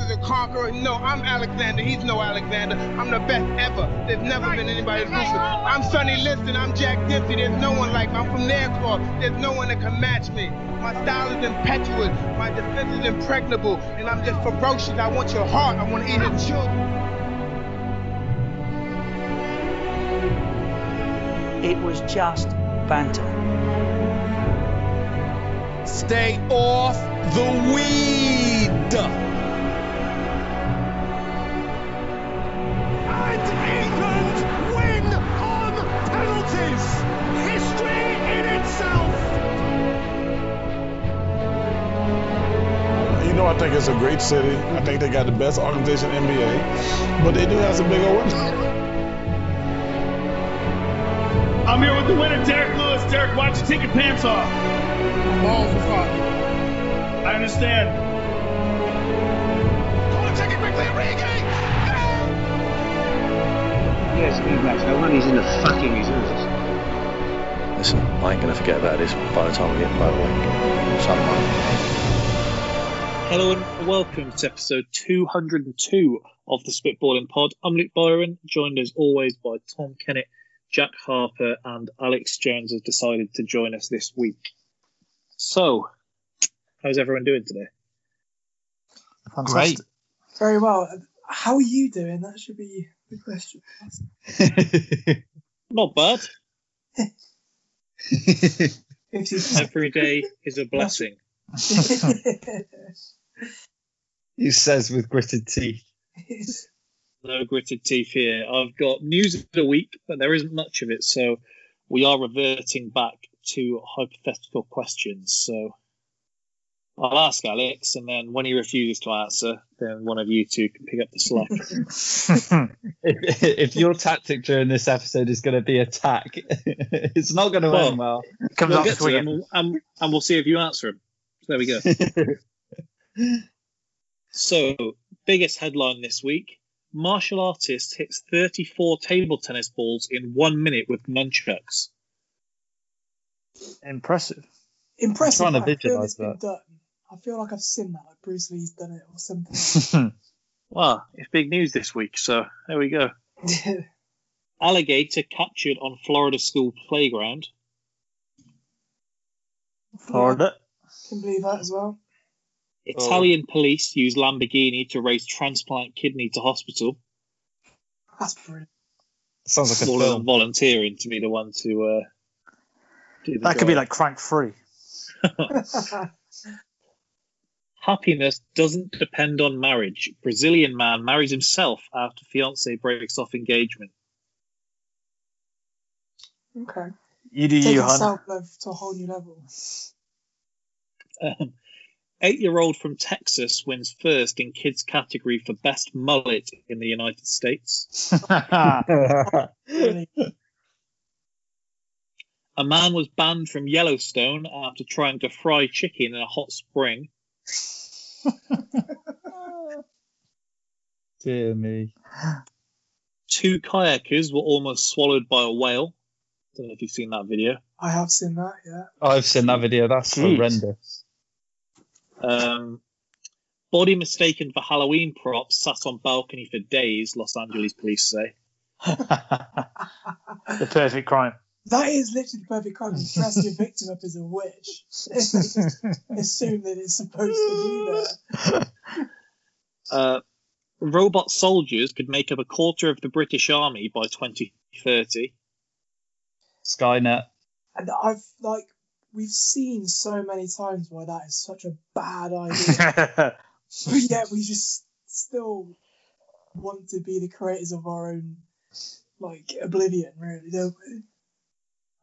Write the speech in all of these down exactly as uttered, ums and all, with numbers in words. is a conqueror. No, I'm Alexander. He's no Alexander. I'm the best ever. There's never been anybody as ruthless. I'm Sonny Liston. I'm Jack Dizzy. There's no one like me. I'm from their club. There's no one that can match me. My style is impetuous. My defense is impregnable. And I'm just ferocious. I want your heart. I want to eat your children. It was just banter. Stay off the weed. And England win on penalties. History in itself. You know, I think it's a great city. I think they got the best organization in the N B A, but they do have some big old ones. I'm here with the winner, Derek Lewis. Derek, why'd you take your pants off? Balls were fine. I understand. Corner taken quickly, Origi! Yes, he backs. No one, he's in the fucking reserves. Listen, I ain't gonna forget about this by the time we get by the way. Sunlight. Hello and welcome to episode two hundred and two of the Spitballing Pod. I'm Luke Byron, joined as always by Tom Kennett. Jack Harper and Alex Jones have decided to join us this week. So, how's everyone doing today? Fantastic. Great. Very well. How are you doing? That should be the question. Not bad. Every day is a blessing. He says with gritted teeth. No gritted teeth here. I've got news of the week, but there isn't much of it, so we are reverting back to hypothetical questions. So I'll ask Alex, and then when he refuses to answer, then one of you two can pick up the slack. if, if your tactic during this episode is going to be attack, it's not going to well, end well. Comes we'll get to him, and, and, and we'll see if you answer him. So there we go. So, biggest headline this week. Martial artist hits thirty-four table tennis balls in one minute with nunchucks. Impressive. Impressive. I'm trying to visualise that. I feel like I've seen that. Like Bruce Lee's done it or something. Well, it's big news this week, so there we go. Alligator captured on Florida school playground. Florida. I can believe that as well. Italian oh. police use Lamborghini to raise transplant kidney to hospital. That's brilliant. Sounds like a film. Volunteering to be the one to uh, do the That guy. Could be like Crank Free. Happiness doesn't depend on marriage. Brazilian man marries himself after fiancé breaks off engagement. Okay. You do you, hon. Self-love to a whole new level. Um... Eight-year-old from Texas wins first in kids' category for best mullet in the United States. A man was banned from Yellowstone after trying to fry chicken in a hot spring. Dear me. Two kayakers were almost swallowed by a whale. I don't know if you've seen that video. I have seen that, yeah. Oh, I've seen that video. That's Jeez. horrendous. Um, body mistaken for Halloween props, sat on balcony for days, Los Angeles police say. The perfect crime. That is literally the perfect crime. Dress your victim up as a witch. Assume that it's supposed to be there. Uh, robot soldiers could make up a quarter of the British Army by twenty thirty. Skynet. And I've, like, we've seen so many times why that is such a bad idea. But yet we just still want to be the creators of our own, like, oblivion, really, don't we?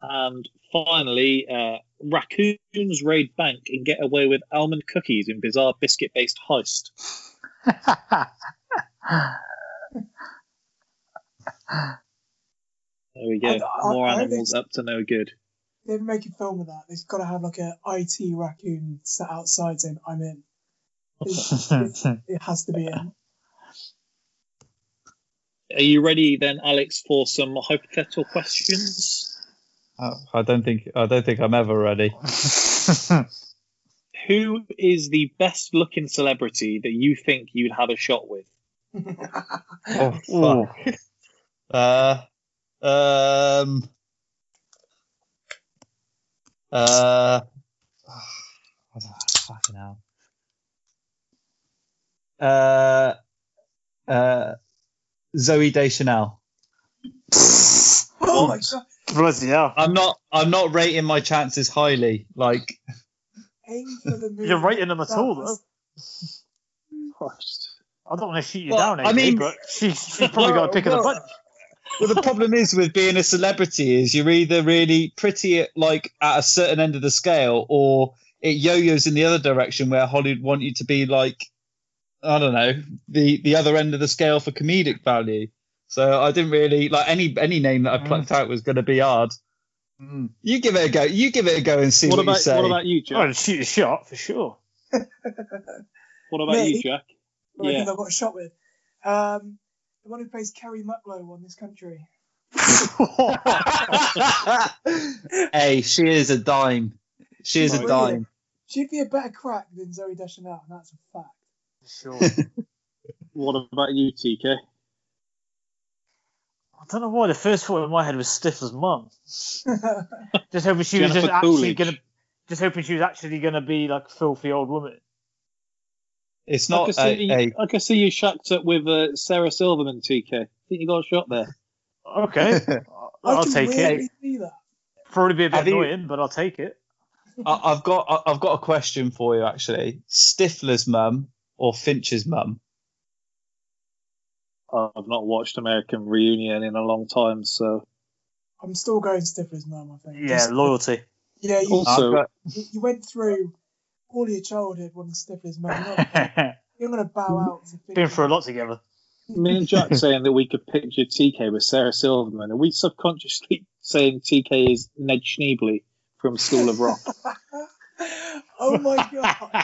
And finally, uh, raccoons raid bank and get away with almond cookies in bizarre biscuit-based heist. There we go. I, I, More I, animals I think... up to no good. They make a film with that. They've got to have like a I T raccoon sat outside saying, I'm in. It, it has to be in. Are you ready then, Alex, for some hypothetical questions? Oh, I don't think I don't think I'm ever ready. who is the best looking celebrity that you think you'd have a shot with? oh, fuck. uh, um, uh, oh, fucking hell. Uh, uh, Zoe Deschanel. Oh my god! Bloody hell. I'm not. I'm not rating my chances highly. Like, you're rating them at all, though. I don't want to shoot you well, down, I mean, but she's, she's probably well, got a pick well, of the bunch. Well, the problem is with being a celebrity is you're either really pretty, at, like at a certain end of the scale, or it yo-yos in the other direction where Hollywood want you to be like, I don't know, the the other end of the scale for comedic value. So I didn't really like any any name that I plucked mm. out was going to be hard. Mm. You give it a go. You give it a go and see what, what about, you say. What about you, Jack? Oh, shoot a shot for sure. What about Me? you, Jack? Well, yeah. I think I've got a shot with um, the one who plays Kerry Mucklow on This Country. Hey, she is a dime. She is no, a dime. Really. She'd be a better crack than Zoe Deschanel. That's a fact. Sure. What about you, T K? I don't know why the first thought in my head was Stifler's mum. Just hoping she was just actually gonna, just hoping she was actually gonna be like a filthy old woman. It's not. I can see, a, you, a... I can see you shacked up with uh, Sarah Silverman, T K. I think you got a shot there. Okay, I'll can take really it. See that. Probably be a bit Have annoying, you... but I'll take it. I, I've got. I, I've got a question for you, actually. Stifler's mum. Or Finch's mum? I've not watched American Reunion in a long time, so I'm still going Stifler's mum. I think. Yeah, Just, loyalty. Yeah, you, also, got... you went through all your childhood wanting Stifler's mum. You're going to bow out. To Been through a lot together. Me and Jack saying that we could picture T K with Sarah Silverman. Are we subconsciously saying T K is Ned Schneebly from School of Rock? Oh my god.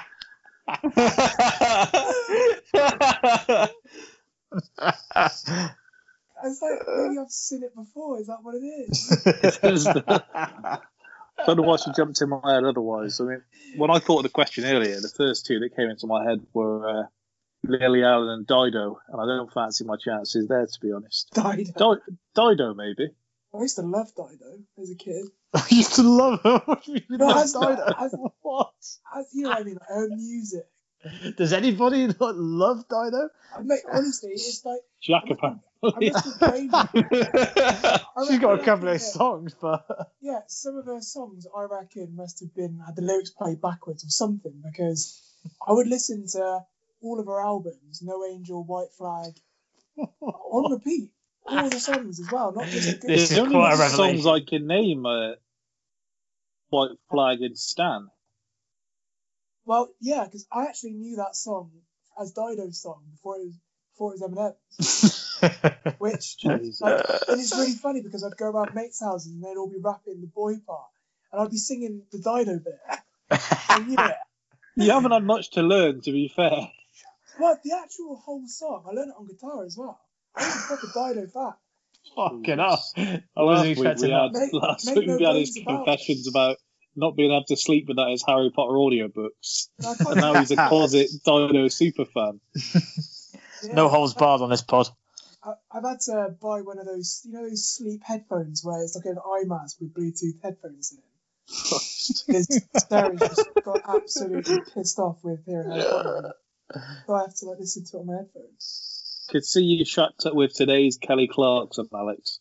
I was like, maybe I've seen it before. Is that what it is? I don't know why she jumped in my head otherwise. I mean, when I thought of the question earlier, the first two that came into my head were uh, Lily Allen and Dido, and I don't fancy my chances there, to be honest. Dido? Di- Dido, maybe. I used to love Dido as a kid. I used to love her. What do you mean? No, as, Dido, as, what? As, you know what I mean? Like, her music. Does anybody not love Dido? I mean, honestly, it's like... Jacopan. She's got a couple of songs, but... Yeah, some of her songs, I reckon, must have been... had the lyrics played backwards or something, because I would listen to all of her albums, No Angel, White Flag, on repeat. All the songs as well, not just the good songs. The only songs I can name are White Flag and Stan. Well, yeah, because I actually knew that song as Dido's song before it was before it was Eminem's. Which, like, and it's really funny because I'd go around mates' houses and they'd all be rapping the boy part, and I'd be singing the Dido bit. And, yeah. You haven't had much to learn, to be fair. Well, the actual whole song, I learned it on guitar as well. I was a proper Dido fan. Fucking up. I wasn't expecting that. Make, last make week no we had his about confessions it. about not being able to sleep without his Harry Potter audiobooks. No, and now he's a closet Dido superfan. Yeah, no holds barred on this pod. I, I've had to buy one of those, you know, those sleep headphones where it's like an eye mask with Bluetooth headphones in it. Because Sarah just got absolutely pissed off with hearing Harry Potter. So I have to like listen to it on my headphones. Could see you shacked up with today's Kelly Clarkson, Alex.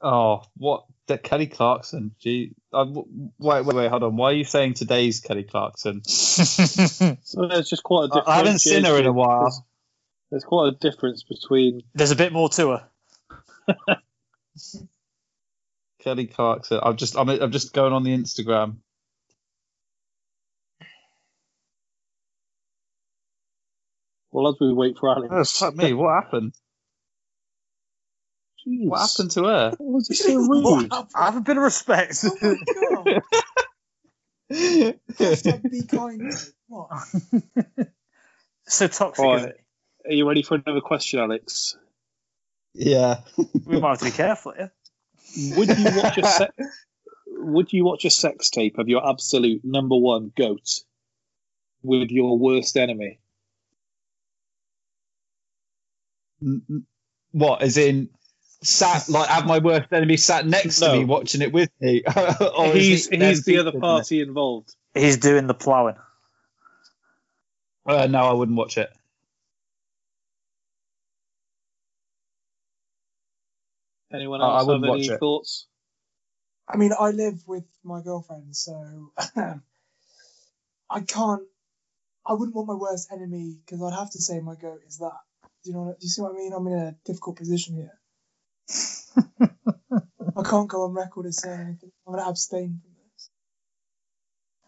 Oh, what? The Kelly Clarkson? Gee, I, wait, wait, wait, hold on. Why are you saying today's Kelly Clarkson? Well, it's just quite a difference. I haven't seen her in a while. There's, there's quite a difference between. There's a bit more to her. Kelly Clarkson. I'm just, I'm, I'm just going on the Instagram. Well, as we wait for Alex. Oh, fuck me, what happened? Jeez. What happened to her? Was it so rude? I have a bit of respect. Oh my god. Hashtag be kind. What? So toxic, right. Is it? Are you ready for another question, Alex? Yeah. We might have to be careful, yeah? Would you watch a se- would you watch a sex tape of your absolute number one goat with your worst enemy? What, as in sat like have my worst enemy sat next no. to me watching it with me? Or he's he's the other party involved. He's doing the ploughing. Uh, no, I wouldn't watch it. Anyone else uh, have any thoughts? I mean, I live with my girlfriend, so I can't. I wouldn't want my worst enemy because I'd have to say my goat is that. Do you know? What, do you see what I mean? I'm in a difficult position here. I can't go on record as saying anything. I'm going to abstain from this.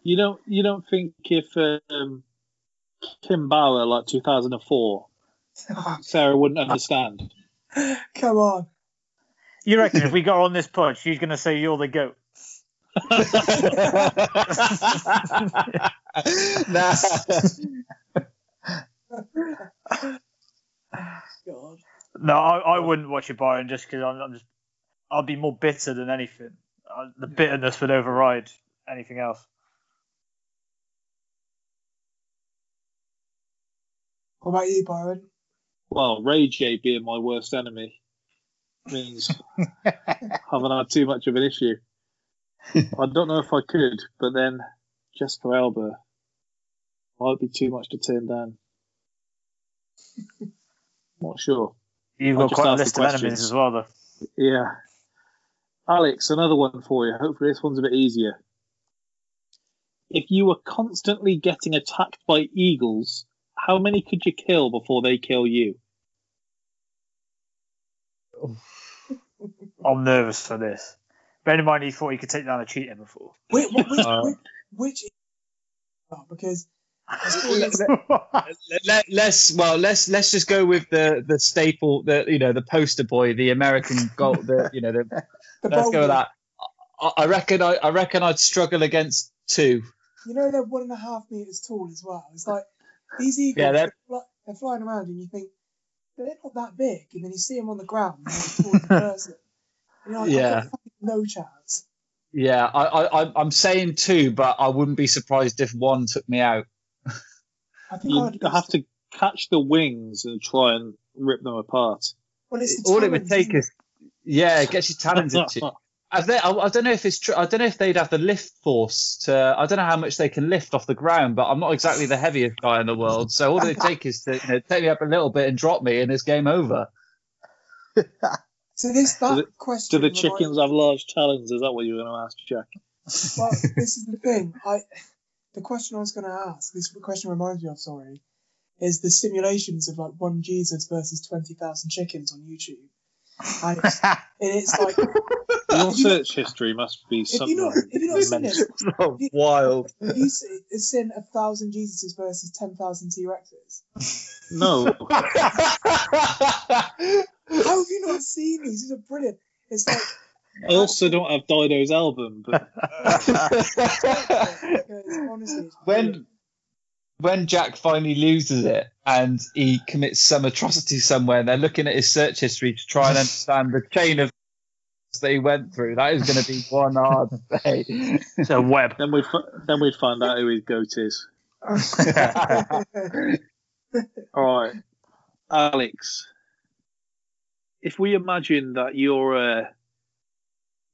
You don't. You don't think if um, Kim Bauer, like two thousand four, Sarah wouldn't understand? Come on. You reckon if we go on this pod, she's going to say you're the goat? Nah. God. No, I, I wouldn't watch it, Byron, just because I'm, I'm just, I'll be more bitter than anything. Uh, the bitterness would override anything else. What about you, Byron? Well, Ray J being my worst enemy means I haven't had too much of an issue. I don't know if I could, but then Jessica Alba might be too much to turn down. Not sure. You've I'll got quite a list of enemies as well, though. Yeah. Alex, another one for you. Hopefully this one's a bit easier. If you were constantly getting attacked by eagles, how many could you kill before they kill you? I'm nervous for this. Bear in mind, he thought he could take down a cheater before. Wait, which, which, which? Oh, because let, let, let, let's well, let's let's just go with the, the staple, the you know, the poster boy, the American goal, the you know, the, the let's go with that. I, I reckon, I, I reckon, I'd struggle against two. You know, they're one and a half meters tall as well. It's like these eagles, yeah, they're, they're, they're flying around, and you think, they're not that big, and then you see them on the ground. And the person. You're like, yeah, no chance. Yeah, I, I, I'm saying two, but I wouldn't be surprised if one took me out. I think you I'd have to catch the wings and try and rip them apart. Well, it's the all talent, it would take is yeah, it gets your talons into you. They, I, I don't know if it's true. I don't know if they'd have the lift force to. I don't know how much they can lift off the ground, but I'm not exactly the heaviest guy in the world. So all they take is to you know, take me up a little bit and drop me, and it's game over. So this that do the, question. Do the chickens like, have large talons? Is that what you were going to ask, Jack? Well, this is the thing. I the question I was going to ask. This question reminds me of. Sorry, is the simulations of like one Jesus versus twenty thousand chickens on YouTube. And it's, and it's like your search you, history must be something you know, you it, wild. Have you seen a thousand Jesuses versus ten thousand T Rexes? No. How have you not seen these? These are brilliant. It's like I also don't have Dido's album, but honestly, when. When Jack finally loses it and he commits some atrocity somewhere and they're looking at his search history to try and understand the chain of that he went through, that is going to be one hard day. It's a web. Then we'd, then we'd find out who his goat is. All right. Alex, if we imagine that your uh,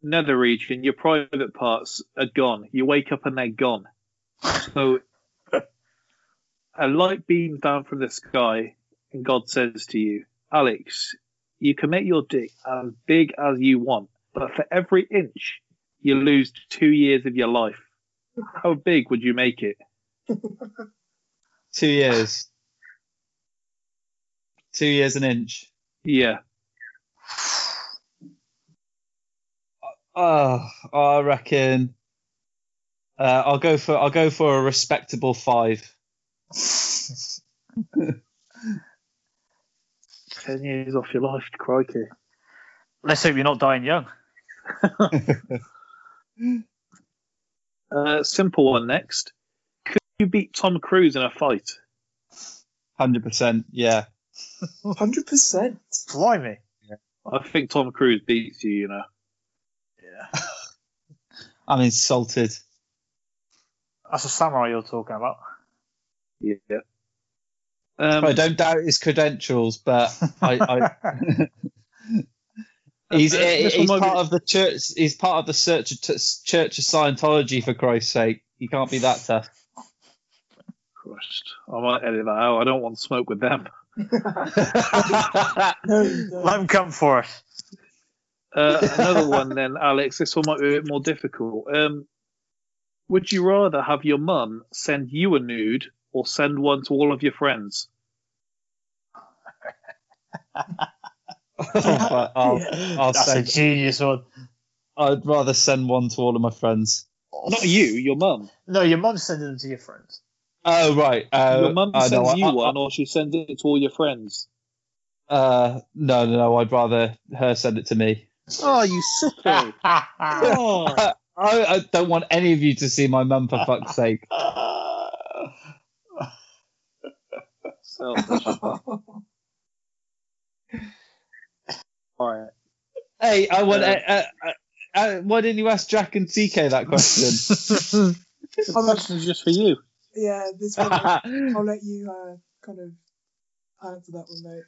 nether region, your private parts are gone, you wake up and they're gone. So... a light beam down from the sky, and God says to you, Alex, you can make your dick as big as you want, but for every inch, you lose two years of your life. How big would you make it? Two years. Two years an inch. Yeah. Oh, I reckon. Uh, I'll go for. I'll go for a respectable five. Ten years off your life, crikey. Let's hope you're not dying young. uh, simple one next. Could you beat Tom Cruise in a fight? one hundred percent, yeah. one hundred percent? Blimey. Yeah. I think Tom Cruise beats you, you know. Yeah. I'm insulted. That's a samurai you're talking about. Yeah. Um, I don't doubt his credentials, but I, I he's, he's, he's part be... of the church. He's part of the Church of, church of Scientology, for Christ's sake. He can't be that tough. Christ, I might edit that out. I don't want to smoke with them. Let them come for us. Uh, another one then, Alex. This one might be a bit more difficult. Um, would you rather have your mum send you a nude or send one to all of your friends? I'll, I'll, I'll That's a genius one. I'd rather send one to all of my friends. Not you, your mum. No, your mum's sending them to your friends. Oh, right. Uh, your mum sends know, you I, I, one or she sends it to all your friends? Uh, no, no, no. I'd rather her send it to me. Oh, you sicko. oh. I, I don't want any of you to see my mum, for fuck's sake. All right. Hey, I want. Uh, uh, uh, uh, why didn't you ask Jack and T K that question? My question is just for you. Yeah, this one. I'll, I'll let you uh, kind of answer that one, mate.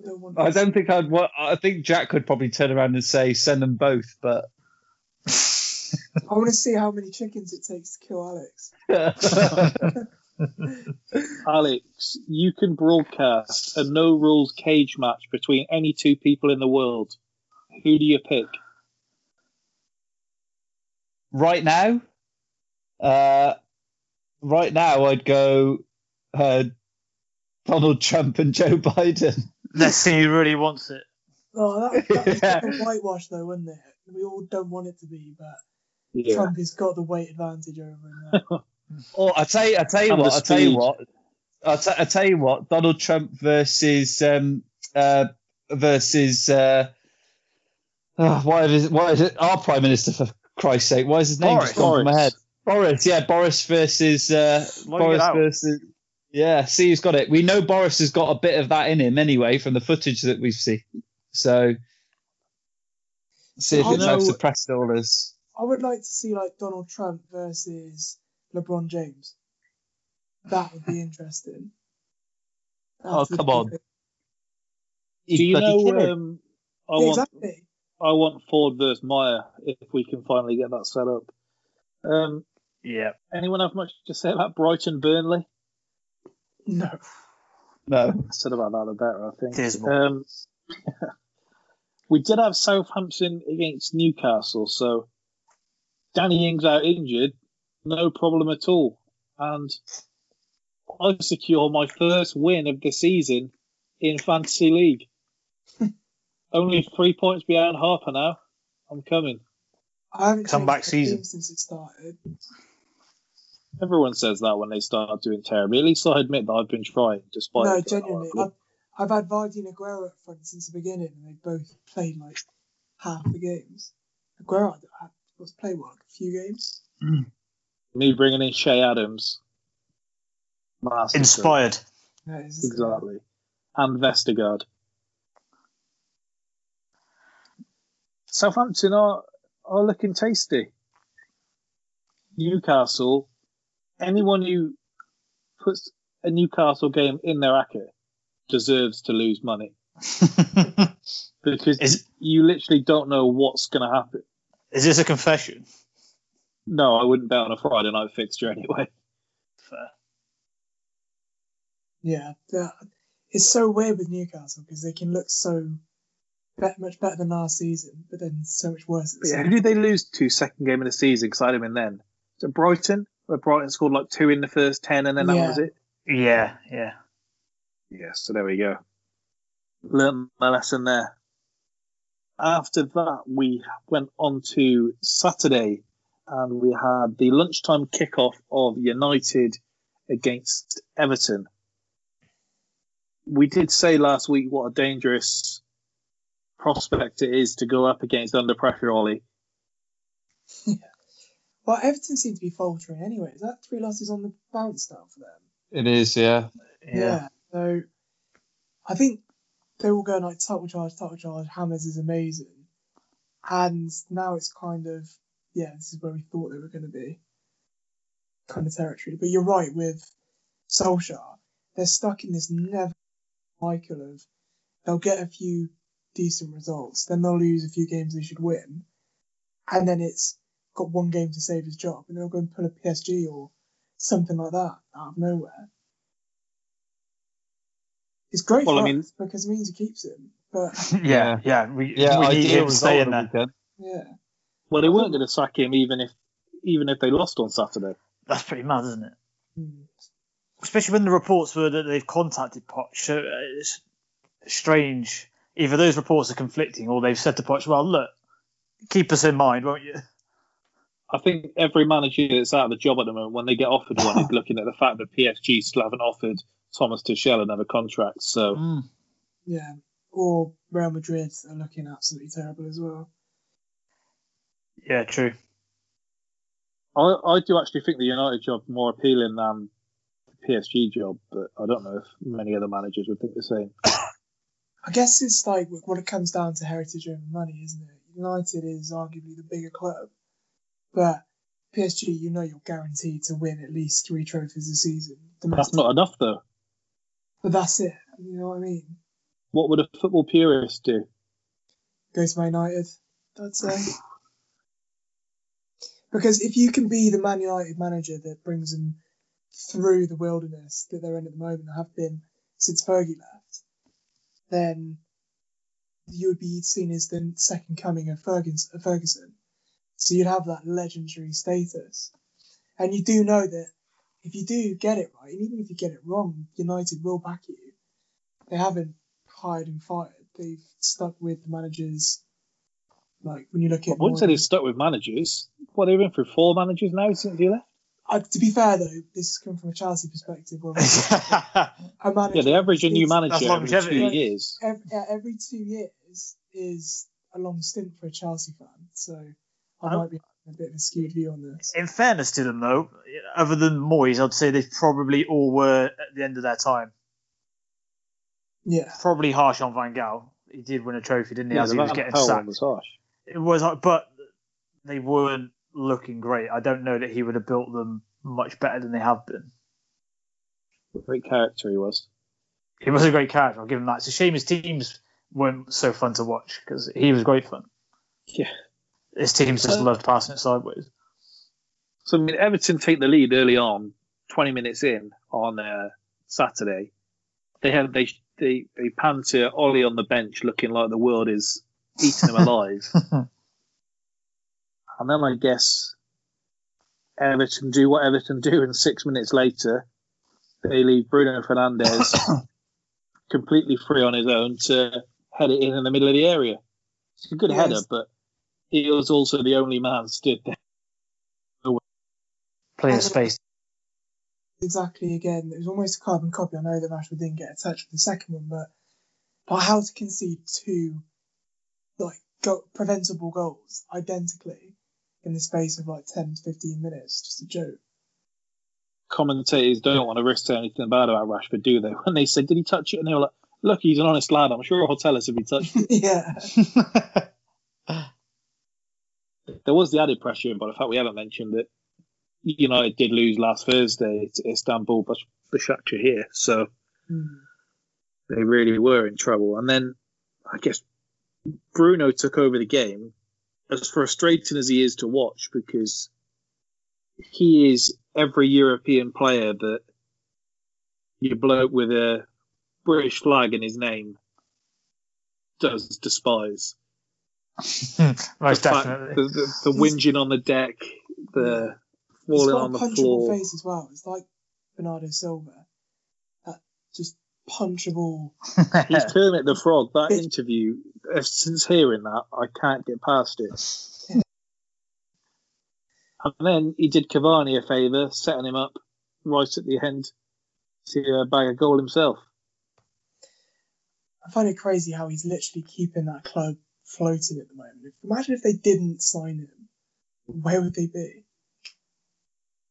I don't, want I don't think I'd want. I think Jack could probably turn around and say, "Send them both," but I want to see how many chickens it takes to kill Alex. Alex, you can broadcast a no rules cage match between any two people in the world. Who do you pick? Right now, uh, right now I'd go uh, Donald Trump and Joe Biden. Let's see who really wants it. Oh, that, that was yeah. a whitewash though, wasn't it? We all don't want it to be, but yeah. Trump has got the weight advantage over him now. Oh, I tell you, I tell you what, I tell you what, I tell, I tell you what, Donald Trump versus um uh versus uh oh, why is why is it our prime minister, for Christ's sake? Why is his name Boris, just gone from my head? Boris, yeah, Boris versus uh Why Boris versus yeah. See who's got it. We know Boris has got a bit of that in him anyway from the footage that we've seen. So see if it's how suppressed all is. I would like to see like Donald Trump versus LeBron James. That would be interesting. That oh come on! Do you know? Um, I yeah, want. Exactly. I want Ford versus Meyer if we can finally get that set up. Um, yeah. Anyone have much to say about Brighton Burnley? No. No. I said about that the better, I think. It is um, we did have Southampton against Newcastle, so Danny Ings out injured. No problem at all. And I secure my first win of the season in Fantasy League. Only three points behind Harper now. I'm coming. I haven't comeback season since it started. Everyone says that when they start doing terribly. At least I admit that I've been trying, despite. No, genuinely. I've, I've had Vardy and Agüero up front since the beginning, and they've both played like half the games. Agüero was played what, like a few games. Mm. Me bringing in Shea Adams. Master Inspired. Yeah, exactly. And Vestergaard. Southampton are, are looking tasty. Newcastle. Anyone who puts a Newcastle game in their acca deserves to lose money. Because is, you literally don't know what's going to happen. Is this a confession? No, I wouldn't bet on a Friday night fixture anyway. Fair. Yeah, it's so weird with Newcastle because they can look so bet, much better than last season, but then so much worse. At the yeah, who did they lose to second game of the season? Because I had them in then. So Brighton, where Brighton scored like two in the first ten, and then that yeah. was it. Yeah, yeah, yeah. So there we go. Learned my lesson there. After that, we went on to Saturday. And we had the lunchtime kickoff of United against Everton. We did say last week what a dangerous prospect it is to go up against under pressure, Ollie. Yeah. Well, Everton seem to be faltering anyway. Is that three losses on the bounce now for them? It is, yeah. Yeah. yeah. So I think they're all going like title charge, title charge. Hammers is amazing. And now it's kind of yeah, this is where we thought they were going to be kind of territory. But you're right with Solskjaer. They're stuck in this never cycle of they'll get a few decent results, then they'll lose a few games they should win, and then it's got one game to save his job, and they'll go and pull a P S G or something like that out of nowhere. It's great well, for I mean, us because it means he keeps him. But yeah, yeah, we, yeah, we need him staying there. Weekend. Yeah. Well, they weren't going to sack him even if even if they lost on Saturday. That's pretty mad, isn't it? Mm. Especially when the reports were that they've contacted Poch. It's strange. Either those reports are conflicting, or they've said to Poch, "Well, look, keep us in mind, won't you?" I think every manager that's out of the job at the moment, when they get offered one, is looking at the fact that P S G still haven't offered Thomas Tuchel another contract. So, mm. yeah, or Real Madrid are looking absolutely terrible as well. Yeah, true. I, I do actually think the United job more appealing than the P S G job, but I don't know if many other managers would think the same. I guess it's like what it comes down to: heritage over money, isn't it? United is arguably the bigger club, but P S G, you know, you're guaranteed to win at least three trophies a season. That's not enough, though. But that's it. You know what I mean? What would a football purist do? Go to Man United, I'd say. Because if you can be the Man United manager that brings them through the wilderness that they're in at the moment, have been since Fergie left, then you would be seen as the second coming of Ferguson. So you'd have that legendary status. And you do know that if you do get it right, and even if you get it wrong, United will back you. They haven't hired and fired. They've stuck with the managers. Like when you look at, I wouldn't say they've stuck with managers. What, they've been through four managers now since you left? Uh, to be fair, though, this is coming from a Chelsea perspective. Where a manager, yeah, they average a new manager every two years. Every, yeah, every two years is a long stint for a Chelsea fan. So I I'm, might be having a bit of a skewed view on this. In fairness to them, though, other than Moyes, I'd say they probably all were at the end of their time. Yeah, probably harsh on Van Gaal. He did win a trophy, didn't he? Yeah, as he was getting sacked. Was harsh. It was, but they weren't looking great. I don't know that he would have built them much better than they have been. Great character he was. He was a great character, I'll give him that. It's a shame his teams weren't so fun to watch, because he was great fun. Yeah. His teams just uh, loved passing it sideways. So, I mean, Everton take the lead early on, twenty minutes in, on uh, Saturday. They had they they, they pan to Ollie on the bench looking like the world is eating him alive. And then I guess Everton do what Everton do, and six minutes later, they leave Bruno Fernandes completely free on his own to head it in in the middle of the area. It's a good yes. header, but he was also the only man stood there. Playing space. Exactly, again, it was almost a carbon copy. I know that Rashford didn't get a touch with the second one, but, but how to concede two like go- preventable goals identically in the space of like ten to fifteen minutes. Just a joke. Commentators don't want to risk saying anything bad about Rashford, do they? When they said, did he touch it? And they were like, look, he's an honest lad. I'm sure he'll tell us if he touched it. Yeah. There was the added pressure, but I thought we haven't mentioned it. United did lose last Thursday to Istanbul Başakşehir here. So mm. they really were in trouble. And then I guess Bruno took over the game, as frustrating as he is to watch, because he is every European player that you bloke with a British flag in his name does despise. Most the definitely. The, the, the whinging on the deck, the falling on the floor. He's got a punchable face as well. It's like Bernardo Silva. That just punchable. He's Kermit the Frog. That Bitch. interview... Since hearing that, I can't get past it. And then he did Cavani a favour, setting him up right at the end to uh, bag a goal himself. I find it crazy how he's literally keeping that club floating at the moment. Imagine if they didn't sign him. Where would they be?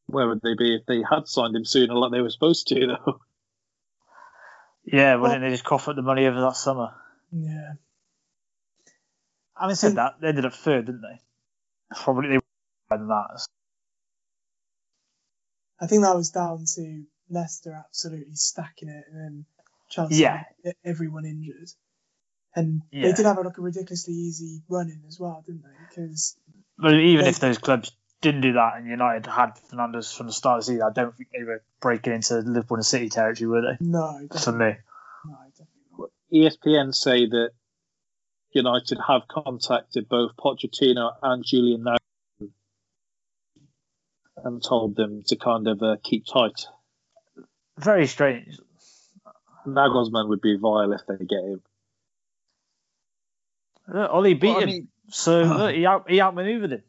Where would they be if they had signed him sooner, like they were supposed to, though? Yeah, wouldn't well, they just cough up the money over that summer? Yeah. Having said that, they ended up third, didn't they? Probably they And that's... I think that was down to Leicester absolutely stacking it, and then Chelsea, yeah. everyone injured. And yeah. they did have like a ridiculously easy run in as well, didn't they? Because but even they... if those clubs didn't do that and United had Fernandes from the start of the season, I don't think they were breaking into Liverpool and City territory, were they? No, definitely. For me. No, definitely not. E S P N say that United have contacted both Pochettino and Julian Nagelsmann and told them to kind of uh, keep tight. Very strange. Nagelsmann would be vile if they get him. Look, Ollie beat well, him, I mean, so look, he, out, he outmaneuvered him.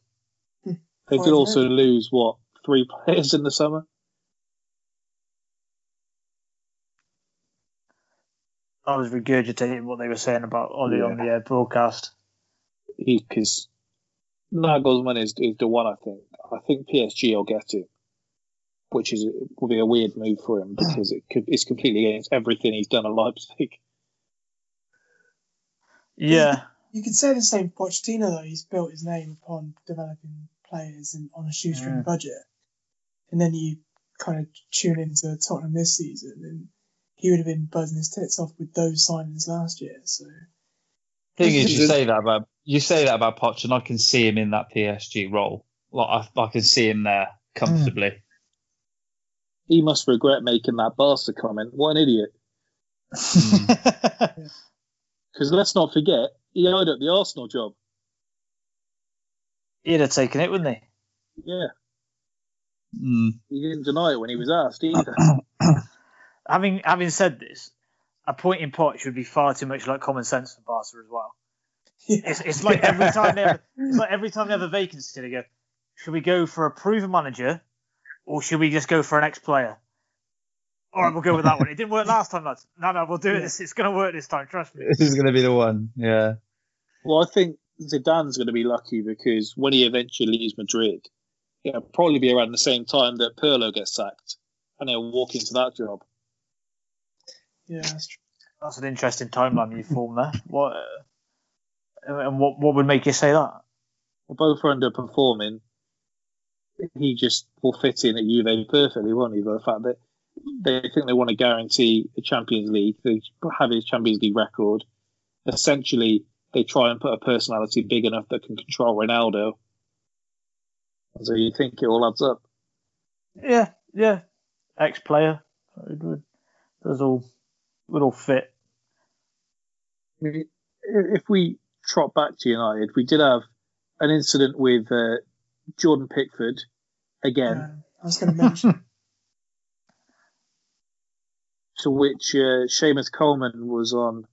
They could also lose, what, three players in the summer? I was regurgitating what they were saying about Ollie yeah. on the uh, broadcast. Because Nagelsmann is, is the one, I think. I think P S G will get him, which is will be a weird move for him because it could, it's completely against everything he's done at Leipzig. Yeah. You could say the same for Pochettino, though. He's built his name upon developing players in, on a shoestring yeah. budget. And then you kind of tune into Tottenham this season, and he would have been buzzing his tits off with those signings last year. So the thing is, you say that about you say that about Poch, and I can see him in that P S G role. Like I, I can see him there comfortably. Mm. He must regret making that Barca comment. What an idiot! Because let's not forget, he eyed up the Arsenal job. He'd have taken it, wouldn't he? Yeah. Mm. He didn't deny it when he was asked either. having having said this, appointing Poch would be far too much like common sense for Barca as well. Yeah. It's, it's like every time they have, it's like every time they have a vacancy, they go, "Should we go for a proven manager, or should we just go for an ex-player?" All right, we'll go with that one. It didn't work last time. Lads. No, no, we'll do it. It's, it's going to work this time. Trust me. This is going to be the one. Yeah. Well, I think Zidane's going to be lucky because when he eventually leaves Madrid, it'll probably be around the same time that Pirlo gets sacked and he'll walk into that job. Yeah, that's true. That's an interesting timeline you form there. What uh, and what what would make you say that? Well, both are underperforming. He just will fit in at Juve perfectly, won't he? By the fact that they think they want to guarantee the Champions League, they have his Champions League record. Essentially, they try and put a personality big enough that can control Ronaldo. So you think it all adds up? Yeah, yeah. Ex-player, it would. Does all would all fit. I mean, if we trot back to United, we did have an incident with uh, Jordan Pickford again. Yeah, I was going to mention. To which uh, Seamus Coleman was on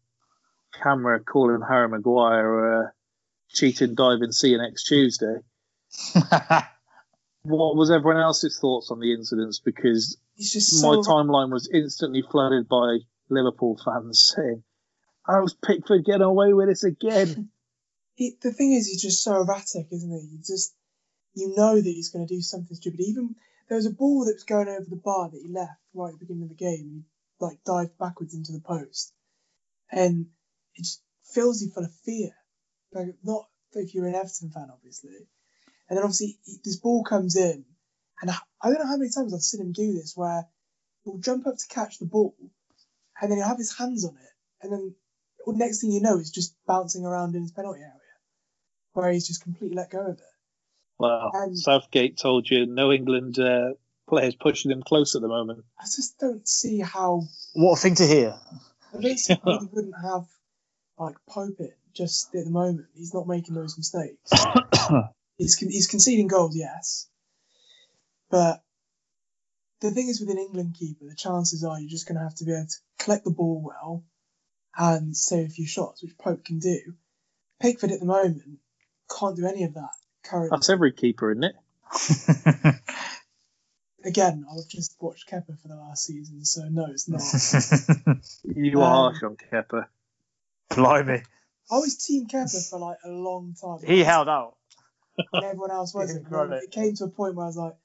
camera calling Harry Maguire uh, cheating, diving, see you next Tuesday. What was everyone else's thoughts on the incidents? Because so... my timeline was instantly flooded by Liverpool fans saying, "How's Pickford getting away with this again?" He, the thing is, he's just so erratic, isn't he? You just you know that he's going to do something stupid. Even there was a ball that was going over the bar that he left right at the beginning of the game, and he like dived backwards into the post, and it just fills you full of fear. Like, not if you're an Everton fan, obviously. And then obviously this ball comes in, and I, I don't know how many times I've seen him do this, where he'll jump up to catch the ball, and then he'll have his hands on it, and then the next thing you know, he's just bouncing around in his penalty area, where he's just completely let go of it. Wow! And Southgate told you no England uh, players pushing him close at the moment. I just don't see how. What a thing to hear! I don't see how they wouldn't have like Pope it just at the moment. He's not making those mistakes. He's, he's conceding goals, yes. But the thing is, with an England keeper, the chances are you're just going to have to be able to collect the ball well and save a few shots, which Pope can do. Pickford at the moment can't do any of that currently. That's every keeper, isn't it? Again, I've just watched Kepa for the last season, so no, it's not. You are um, harsh on Kepa. Blimey. I was team Kepa for like a long time. He held out. And everyone else wasn't. It. it came to a point where I was like,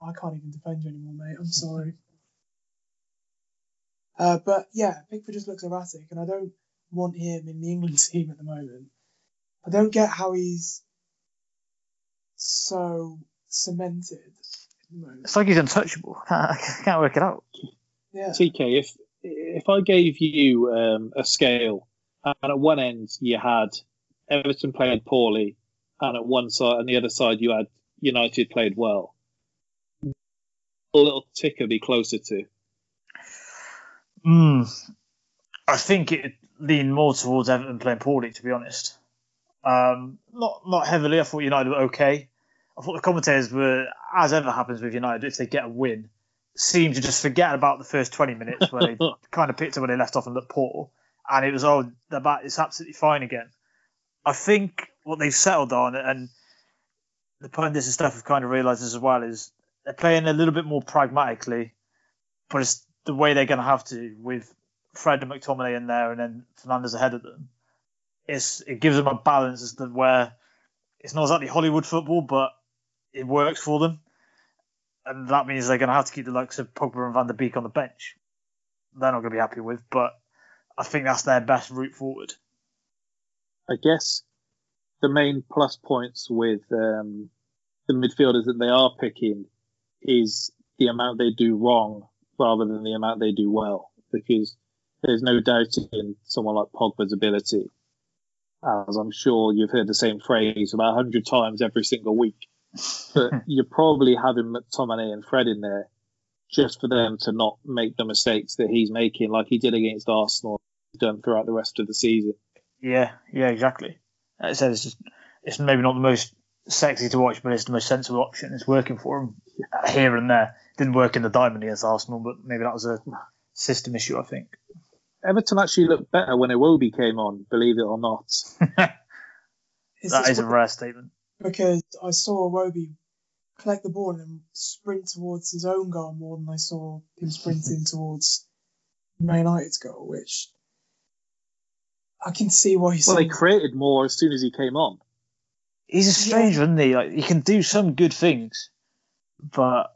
I can't even defend you anymore, mate. I'm sorry. Uh, but yeah, Pickford just looks erratic, and I don't want him in the England team at the moment. I don't get how he's so cemented. It's like he's untouchable. I can't work it out. Yeah. T K, if if I gave you um, a scale, and at one end you had Everton played poorly, and at one side and the other side you had United played well, a little ticker be closer to? Mm, I think it leaned more towards Everton playing poorly, to be honest. Um, not not heavily. I thought United were okay. I thought the commentators were, as ever happens with United, if they get a win, seem to just forget about the first twenty minutes where they kind of picked up where they left off and looked poor. And it was, oh, they're back, it's absolutely fine again. I think what they've settled on, and the pundits and stuff have kind of realised this as well, is they're playing a little bit more pragmatically, but it's the way they're going to have to with Fred and McTominay in there and then Fernandes ahead of them. It's, it gives them a balance as to where it's not exactly Hollywood football, but it works for them, and that means they're going to have to keep the likes of Pogba and Van der Beek on the bench. They're not going to be happy with, but I think that's their best route forward. I guess the main plus points with um, the midfielders that they are picking is the amount they do wrong rather than the amount they do well, because there's no doubting someone like Pogba's ability, as I'm sure you've heard the same phrase about a hundred times every single week. But you're probably having McTominay and Fred in there just for them to not make the mistakes that he's making, like he did against Arsenal, done throughout the rest of the season. Yeah, yeah, exactly. Like I said, it's, just, it's maybe not the most sexy to watch, but it's the most sensible option. It's working for him here and there. It didn't work in the diamond against Arsenal, but maybe that was a system issue, I think. Everton actually looked better when Iwobi came on, believe it or not. that is, is a rare statement. Because I saw Iwobi collect the ball and sprint towards his own goal more than I saw him sprinting towards Man United's goal, which I can see why he's... Well, saying. They created more as soon as he came on. He's a stranger, yeah. Isn't he? Like, he can do some good things, but...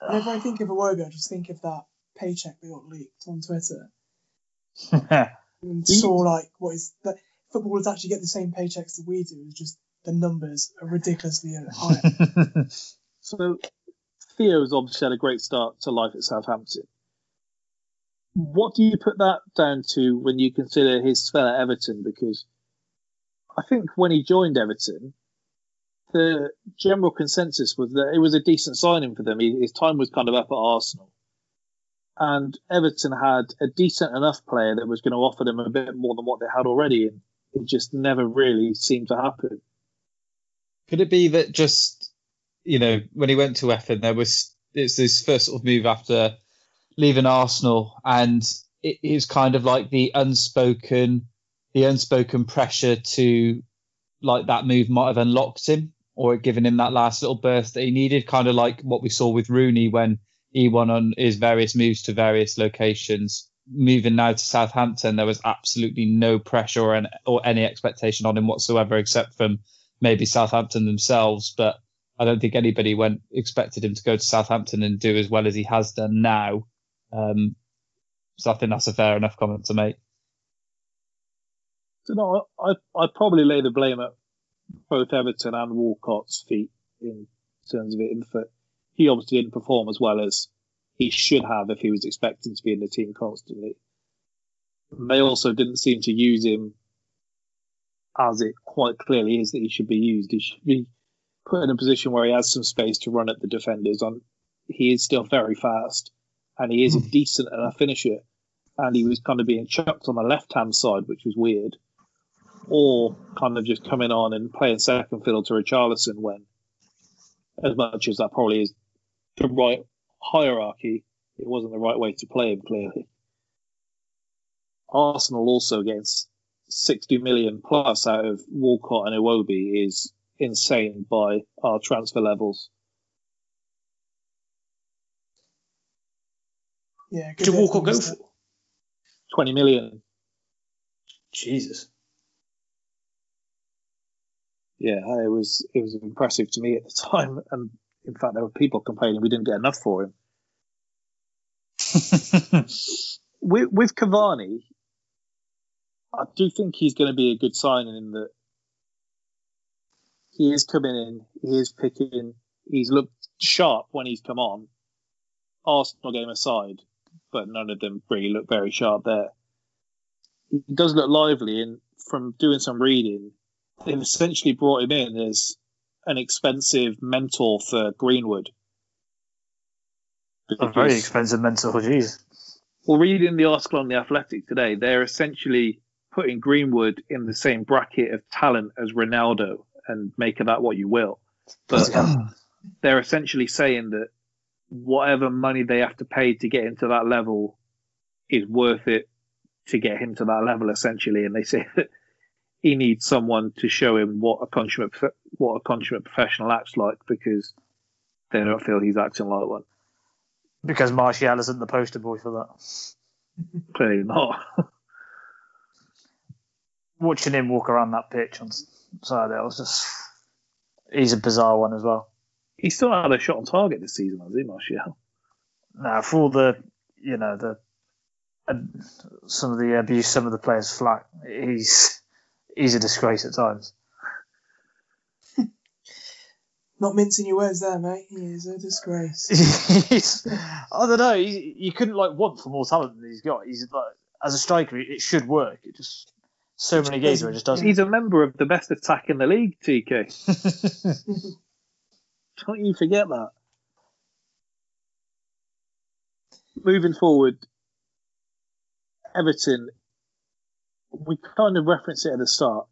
Whenever I think of Iwobi, I just think of that paycheck that got leaked on Twitter. And he... saw, like, what is... That footballers actually get the same paychecks that we do, it's just... The numbers are ridiculously high. So Theo's obviously had a great start to life at Southampton. What do you put that down to when you consider his spell at Everton? Because I think when he joined Everton, the general consensus was that it was a decent signing for them. His time was kind of up at Arsenal. And Everton had a decent enough player that was going to offer them a bit more than what they had already. And it just never really seemed to happen. Could it be that just, you know, when he went to Everton, there was it's his first sort of move after leaving Arsenal, and it is kind of like the unspoken, the unspoken pressure to, like, that move might have unlocked him or given him that last little burst that he needed, kind of like what we saw with Rooney when he won on his various moves to various locations. Moving now to Southampton, there was absolutely no pressure or, an, or any expectation on him whatsoever, except from maybe Southampton themselves, but I don't think anybody went expected him to go to Southampton and do as well as he has done now. Um, so I think that's a fair enough comment to make. So no, I I'd probably lay the blame at both Everton and Walcott's feet in terms of it. In that he obviously didn't perform as well as he should have if he was expecting to be in the team constantly. And they also didn't seem to use him as it quite clearly is that he should be used. He should be put in a position where he has some space to run at the defenders. On, he is still very fast, and he is a decent enough finisher. And he was kind of being chucked on the left-hand side, which was weird, or kind of just coming on and playing second fiddle to Richarlison when, as much as that probably is the right hierarchy, it wasn't the right way to play him, clearly. Arsenal also gets... sixty million plus out of Walcott and Iwobi is insane by our transfer levels. Yeah, did Walcott go for twenty million? Jesus. Yeah, it was it was impressive to me at the time, and in fact, there were people complaining we didn't get enough for him. with, with Cavani. I do think he's going to be a good signing in that he is coming in, he is picking he's looked sharp when he's come on. Arsenal game aside, but none of them really look very sharp there. He does look lively, and from doing some reading, they've essentially brought him in as an expensive mentor for Greenwood. Because, a very expensive mentor, jeez. Well, reading the article on The Athletic today, they're essentially putting Greenwood in the same bracket of talent as Ronaldo, and make of that what you will. But um, they're essentially saying that whatever money they have to pay to get him to that level is worth it to get him to that level, essentially. And they say that he needs someone to show him what a consummate, what a consummate professional acts like, because they don't feel he's acting like one. Because Martial isn't the poster boy for that. Clearly not. Watching him walk around that pitch on Saturday, I was just... He's a bizarre one as well. He's still not had a shot on target this season, has he, Martial? No, for all the, you know, the uh, some of the abuse, some of the players flat, he's... He's a disgrace at times. Not mincing your words there, mate. He is a disgrace. he's, I don't know. You couldn't like want for more talent than he's got. He's like, as a striker, it should work. It just so many games where it just doesn't. He's a member of the best attack in the league, T K. Don't you forget that. Moving forward, Everton. We kind of referenced it at the start.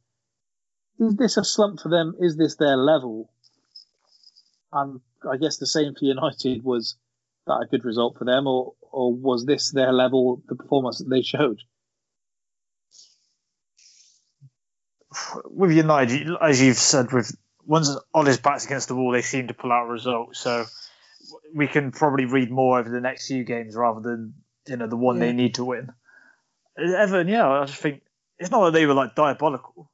Is this a slump for them? Is this their level? And I guess the same for United. Was that a good result for them, or or was this their level, the performance that they showed? With United, as you've said, with once Ollie's back's against the wall, they seem to pull out results. So we can probably read more over the next few games rather than, you know, the one yeah. they need to win. Everton, yeah, I just think it's not that they were like diabolical.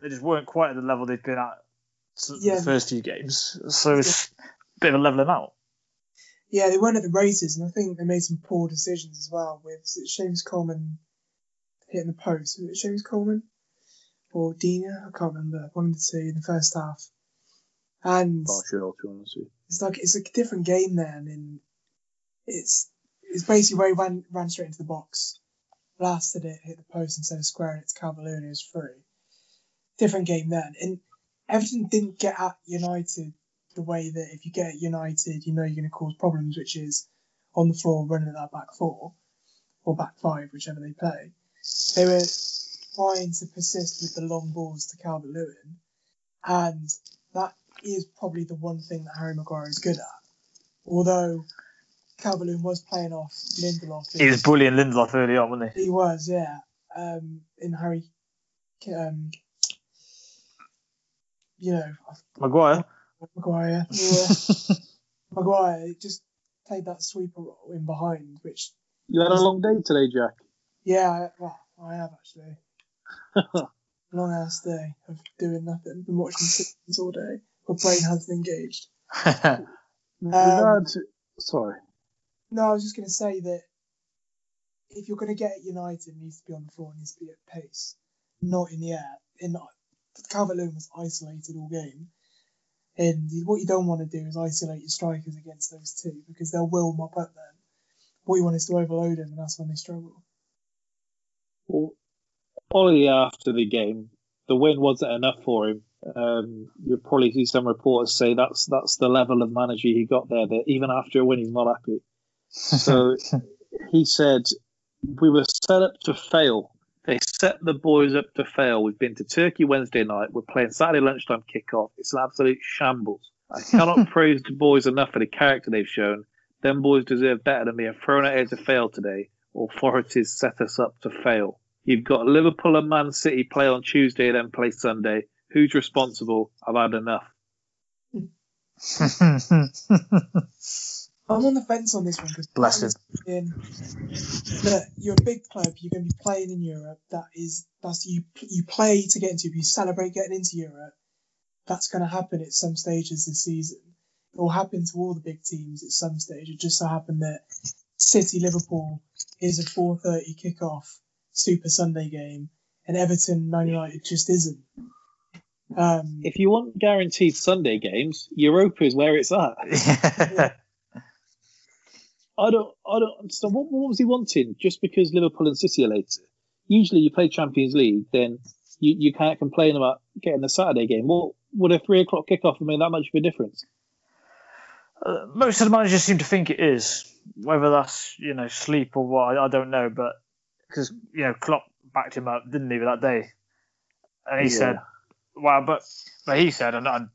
They just weren't quite at the level they've been at yeah. the first few games. So it's yeah. a bit of a levelling out. Yeah, they weren't at the races, and I think they made some poor decisions as well with James Coleman hitting the post. Was it James Coleman or Dina? I can't remember. One of the two in the first half. And Partial, it's like it's a different game then, and it's it's basically where he ran, ran straight into the box. Blasted it, hit the post instead of squaring it to Cavalier, and it was free. Different game then. And Everton didn't get at United the way that if you get at United, you know you're going to cause problems, which is on the floor running at that back four or back five, whichever they play. They were trying to persist with the long balls to Calvert-Lewin, and that is probably the one thing that Harry Maguire is good at. Although Calvert-Lewin was playing off Lindelof. He was bullying Lindelof early on, wasn't he? He was, yeah. Um, in Harry, um, you know, Maguire. Maguire, yeah. Maguire just played that sweeper role in behind, which you had was, a long day today, Jack. Yeah, well, I have actually. Long ass day of doing nothing. Been watching Simpsons all day. My brain hasn't engaged. um, had, sorry. No, I was just going to say that if you're going to get at United, it needs to be on the floor, it needs to be at pace, not in the air. In Calvert-Lewin was isolated all game, and what you don't want to do is isolate your strikers against those two, because they'll will mop up them. What you want is to overload them, and that's when they struggle. Well, Ollie after the game, the win wasn't enough for him. Um, you'll probably see some reporters say that's that's the level of manager he got there, that even after a win he's not happy. So he said, we were set up to fail. They set the boys up to fail. We've been to Turkey Wednesday night. We're playing Saturday lunchtime kickoff. It's an absolute shambles. I cannot praise the boys enough for the character they've shown. Them boys deserve better than being thrown out here to fail today. Authorities set us up to fail. You've got Liverpool and Man City play on Tuesday, then play Sunday. Who's responsible? I've had enough. I'm on the fence on this one because bless him. Look, you're a big club. You're going to be playing in Europe. That is, that's you. You play to get into. You celebrate getting into Europe. That's going to happen at some stages this season. It will happen to all the big teams at some stage. It just so happened that City Liverpool is a four thirty kickoff Super Sunday game, and Everton Man United just isn't. Um, if you want guaranteed Sunday games, Europa is where it's at. Yeah. I don't, I don't understand. What, what was he wanting? Just because Liverpool and City are later. Usually, you play Champions League, then you, you can't complain about getting a Saturday game. What would a three o'clock kickoff have made that much of a difference? Uh, most of the managers seem to think it is, whether that's you know sleep or what. I, I don't know, but because you know Klopp backed him up, didn't he, that day? And he yeah. said, "Wow," but but he said, and, and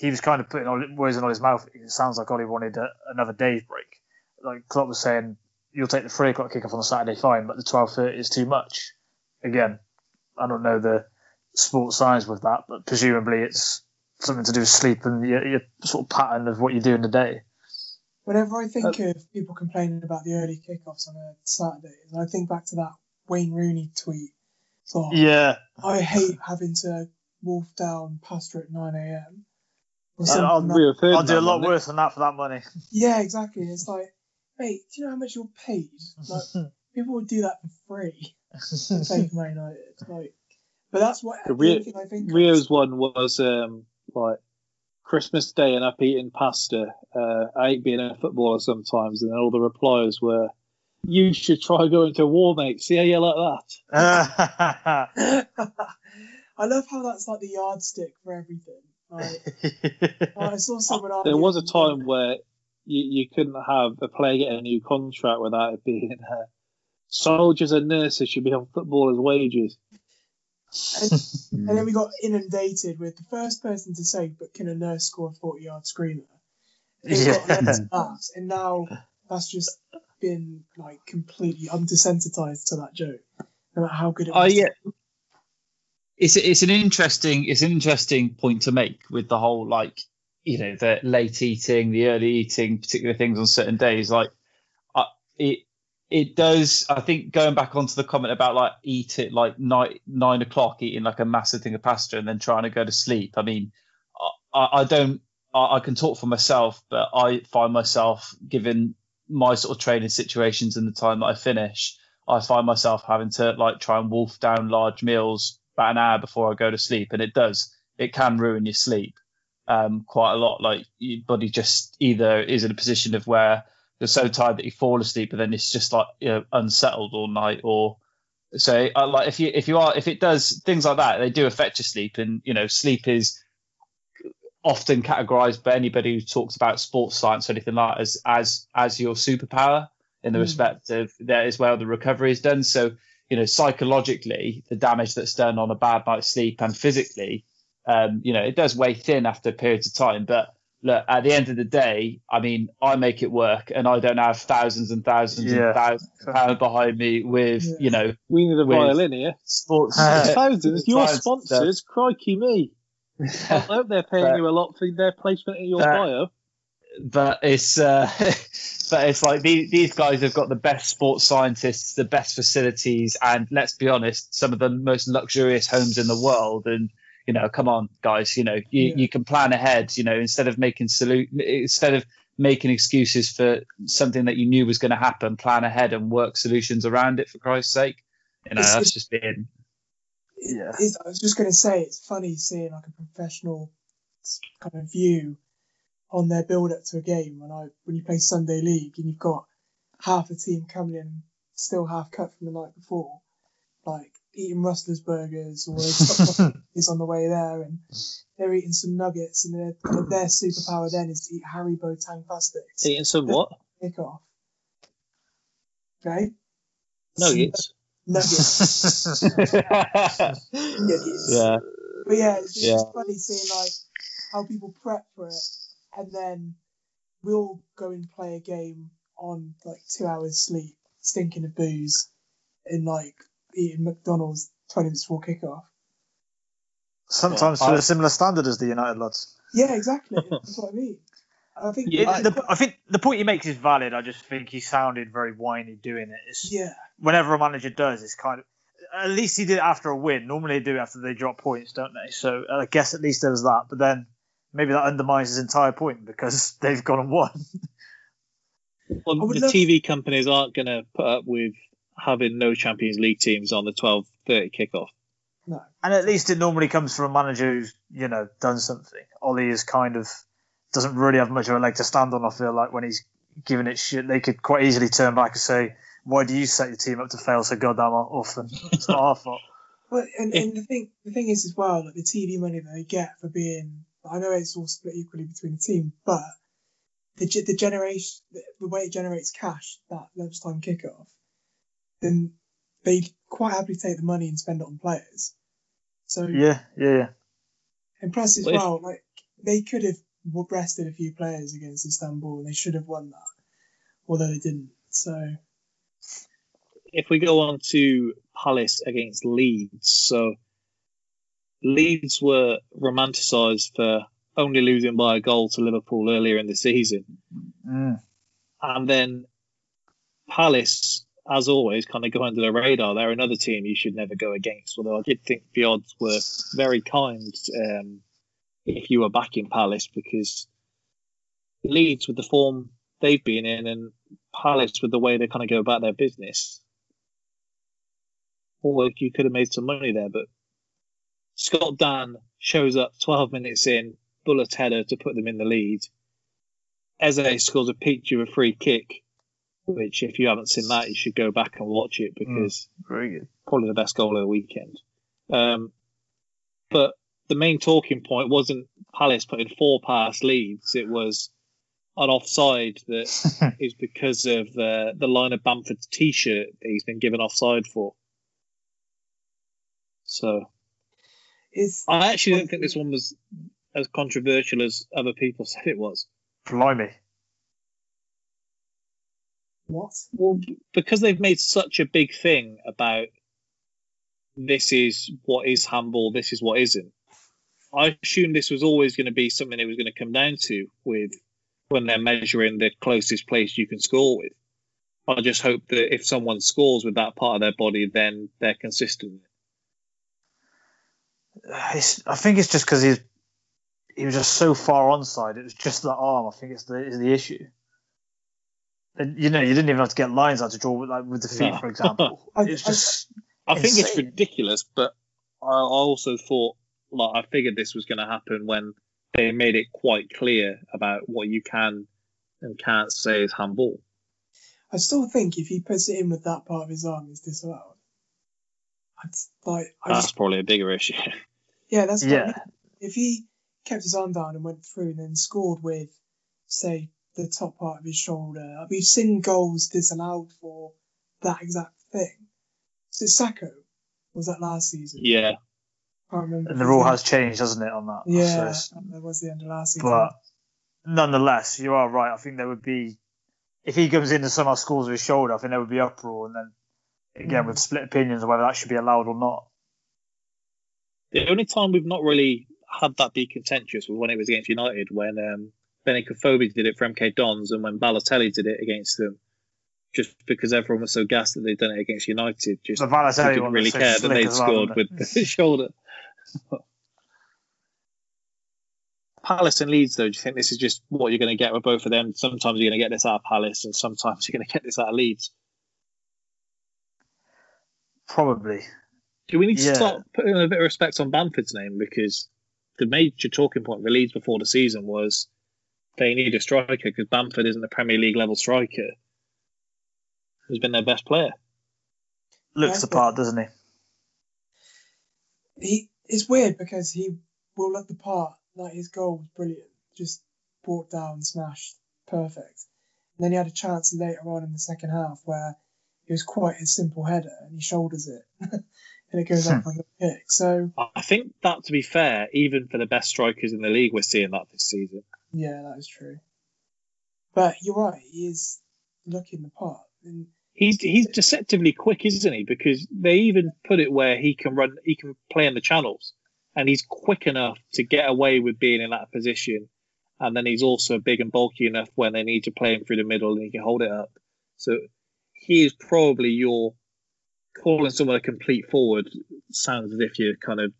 he was kind of putting all, words in all his mouth. It sounds like Ollie wanted a, another day's break. Like Klopp was saying, you'll take the three o'clock kickoff on a Saturday, fine, but the twelve thirty is too much. Again, I don't know the sports science with that, but presumably it's something to do with sleep and your, your sort of pattern of what you do in the day. Whenever I think uh, of people complaining about the early kickoffs on a Saturday, and I think back to that Wayne Rooney tweet. So yeah, I hate having to wolf down pasta at nine a.m. I'll, like, I'll do a lot money. worse than that for that money. Yeah, exactly. It's like, mate, do you know how much you're paid? Like, people would do that for free. Save Man United. Like, but that's what the Rio, thing I think. Rio's of. one was um, like Christmas Day, and I've eaten pasta. Uh, I hate being a footballer sometimes, and all the replies were, "You should try going to war, mate. See how you like that." I love how that's like the yardstick for everything. Like, I saw someone. There was a time there. where you, you couldn't have a player get a new contract without it being uh, soldiers and nurses should be on footballers' wages. And, and then we got inundated with the first person to say, "But can a nurse score a forty-yard screamer?" Yeah. Got and now that's just been like completely undesensitized to that joke. No matter how good it was. Oh yeah. It's it's an interesting it's an interesting point to make with the whole, like, you know, the late eating, the early eating, particular things on certain days. Like, I, it it does. I think going back onto the comment about like eat it like nine nine o'clock, eating like a massive thing of pasta and then trying to go to sleep. I mean, I, I don't. I, I can talk for myself, but I find myself, given my sort of training situations and the time that I finish, I find myself having to like try and wolf down large meals about an hour before I go to sleep, and it does. It can ruin your sleep um, quite a lot. Like, your body just either is in a position of where you're so tired that you fall asleep, but then it's just like, you know, unsettled all night. Or so, uh, like if you if you are if it does things like that, they do affect your sleep. And you know, sleep is often categorised by anybody who talks about sports science or anything like that as as as your superpower in the mm. respect of that is where the recovery is done. So, you know, psychologically, the damage that's done on a bad night's sleep, and physically, um, you know, it does weigh thin after periods of time. But look, at the end of the day, I mean, I make it work, and I don't have thousands and thousands yeah. and thousands of pounds behind me with, yeah. you know, we need a violin here. Sports thousands. Your sponsors, stuff. Crikey me! I hope they're paying but, you a lot for their placement in your but, bio. But it's uh, but it's like these, these guys have got the best sports scientists, the best facilities, and let's be honest, some of the most luxurious homes in the world. And you know, come on, guys, you know, you, yeah. you can plan ahead. You know, instead of making salute, instead of making excuses for something that you knew was going to happen, plan ahead and work solutions around it. For Christ's sake, you know, it's, that's it's, just being. Yeah, it's, I was just going to say, it's funny seeing like a professional kind of view on their build-up to a game, when I when you play Sunday League and you've got half the team coming in still half cut from the night before, like eating Rustler's burgers or is on the way there, and they're eating some nuggets, and their their superpower then is to eat Haribo Tang plastics. Eating some what? Kick off. Okay. Nuggets. Nuggets. Nuggets. Yeah. But yeah, it's just yeah. funny seeing like how people prep for it. And then we'll go and play a game on like two hours sleep, stinking of booze, and like eating McDonald's twenty minutes before kickoff. Sometimes yeah, to I, a similar standard as the United lads. Yeah, exactly. That's what I mean. I think yeah, I, the, I think the point he makes is valid. I just think he sounded very whiny doing it. It's, yeah. Whenever a manager does, it's kind of, at least he did it after a win. Normally they do after they drop points, don't they? So I guess at least there was that. But then, maybe that undermines his entire point because they've gone and won. Well, the love... T V companies aren't going to put up with having no Champions League teams on the twelve thirty kickoff. No. And at least it normally comes from a manager who's, you know, done something. Ollie is kind of doesn't really have much of a leg to stand on, I feel like, when he's giving it shit. They could quite easily turn back and say, why do you set your team up to fail so goddamn often? It's not our fault. Well, and, and the thing the thing is as well, like the T V money that they get for being, I know it's all split equally between the team, but the the generation, the way it generates cash, that lunchtime kickoff, then they quite happily take the money and spend it on players. So yeah, yeah, yeah. And plus as well, like they could have rested a few players against Istanbul, and they should have won that, although they didn't. So. If we go on to Palace against Leeds, so Leeds were romanticised for only losing by a goal to Liverpool earlier in the season. Mm. And then Palace, as always, kind of go under the radar. They're another team you should never go against, although I did think the odds were very kind um, if you were backing Palace, because Leeds, with the form they've been in, and Palace with the way they kind of go about their business, or you could have made some money there. But Scott Dan shows up twelve minutes in, bullet header to put them in the lead. Eze scores a picture of a free kick, which if you haven't seen that, you should go back and watch it, because mm, very good. Probably the best goal of the weekend. Um, but the main talking point wasn't Palace putting four past Leeds. It was an offside that is because of uh, the Lionel Bamford's T-shirt that he's been given offside for. So, it's, I actually don't think this one was as controversial as other people said it was. Blimey. What? Well, because they've made such a big thing about this is what is handball, this is what isn't. I assume this was always going to be something it was going to come down to with when they're measuring the closest place you can score with. I just hope that if someone scores with that part of their body, then they're consistent. It's, I think it's just because he, he was just so far onside. It was just that arm. I think it's the is the issue. And, you know, you didn't even have to get lines out to draw with, like, with the feet, no. for example. I, it's just I, I think it's ridiculous, but I also thought, like, I figured this was going to happen when they made it quite clear about what you can and can't say is handball. I still think if he puts it in with that part of his arm, it's disallowed. Like, I that's just, probably a bigger issue. Yeah, that's yeah. What I mean. If he kept his arm down and went through and then scored with, say, the top part of his shoulder, we've seen goals disallowed for that exact thing. So Sacco was that last season? Yeah. I can't remember. And the rule has changed, hasn't it, on that? Yeah, so that was the end of last season. But nonetheless, you are right. I think there would be, if he comes in and somehow scores with his shoulder, I think there would be uproar, and then again, with split opinions on whether that should be allowed or not. The only time we've not really had that be contentious was when it was against United, when um, Benicofobi did it for M K Dons, and when Balotelli did it against them, just because everyone was so gassed that they'd done it against United. Just the Balotelli didn't really so care that they'd scored with the shoulder. Palace and Leeds, though, do you think this is just what you're going to get with both of them? Sometimes you're going to get this out of Palace, and sometimes you're going to get this out of Leeds. Probably. Do we need to yeah. start putting a bit of respect on Bamford's name? Because the major talking point for Leeds before the season was they need a striker because Bamford isn't a Premier League level striker. He's been their best player. Looks the part, doesn't he? He It's weird because he will look the part. Like, his goal was brilliant. Just brought down, smashed, perfect. And then he had a chance later on in the second half where it was quite a simple header, and he shoulders it, and it goes up like a kick. So I think that, to be fair, even for the best strikers in the league, we're seeing that this season. Yeah, that is true. But you're right; he is looking the part. And he's he's deceptively quick, isn't he? Because they even put it where he can run, he can play in the channels, and he's quick enough to get away with being in that position. And then he's also big and bulky enough when they need to play him through the middle, and he can hold it up. So. He is probably your calling someone a complete forward sounds as if you're kind of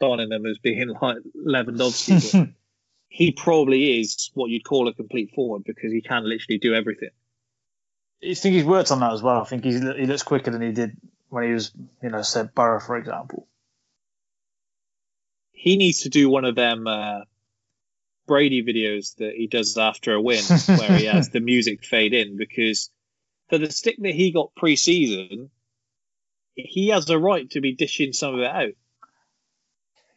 donning them as being like Lewandowski. He probably is what you'd call a complete forward because he can literally do everything. I think he's worked on that as well. I think he's, he looks quicker than he did when he was, you know, said Borough, for example. he needs to do one of them uh, Brady videos that he does after a win where he has the music fade in, because for the stick that he got pre-season, he has a right to be dishing some of it out.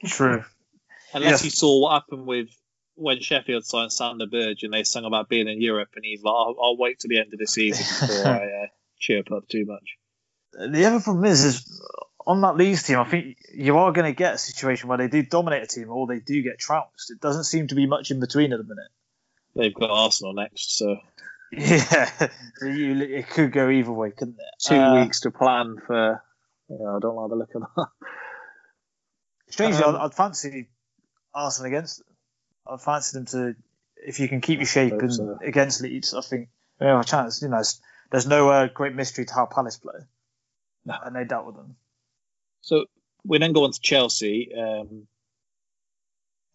True. Unless yeah. you saw what happened with when Sheffield signed Sander Burge and they sang about being in Europe, and he's like, I'll, I'll wait till the end of the season before I uh, chirp up too much. The other problem is, is on that Leeds team, I think you are going to get a situation where they do dominate a team or they do get trounced. It doesn't seem to be much in between at the minute. They've got Arsenal next, so... Yeah, it could go either way, couldn't it? Two uh, weeks to plan for... You know, I don't like the look of that. Strangely, um, I'd, I'd fancy Arsenal against them. I'd fancy them to, if you can keep your shape and so. against Leeds, I think they have a chance. You know, there's no uh, great mystery to how Palace play. No. And they dealt with them. So we then go on to Chelsea. Um,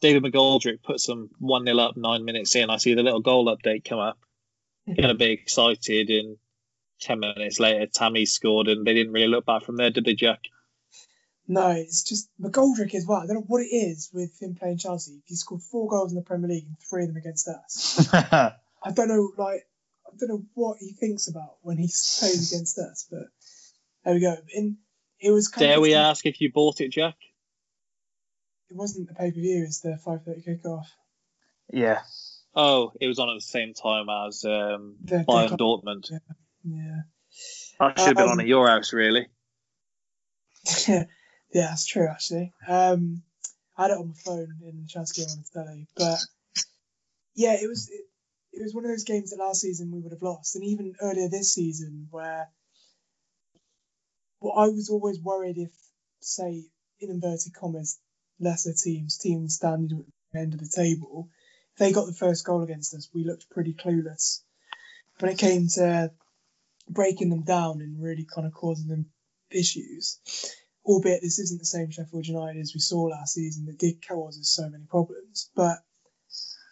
David McGoldrick puts them one nil up nine minutes in. I see the little goal update come up. Going to be excited, and ten minutes later, Tammy scored, and they didn't really look back from there, did they, Jack? No, it's just McGoldrick as well. I don't know what it is with him playing Chelsea. He scored four goals in the Premier League and three of them against us. I don't know, like I don't know what he thinks about when he plays against us, but there we go. And it was. Kind Dare of we kind of, ask if you bought it, Jack? It wasn't the pay per view. It's the five thirty kickoff. Yeah. Oh, it was on at the same time as um, the, Bayern Dortmund. Yeah, yeah. That should have been um, on at your house, really. Yeah, yeah, that's true, actually. Um, I had it on my phone in Chelsea on the telly. But, yeah, it was it, it was one of those games that last season we would have lost. And even earlier this season where well, I was always worried if, say, in inverted commas, lesser teams, teams standing at the end of the table... They got the first goal against us. We looked pretty clueless when it came to breaking them down and really kind of causing them issues. Albeit this isn't the same Sheffield United as we saw last season that did cause us so many problems. But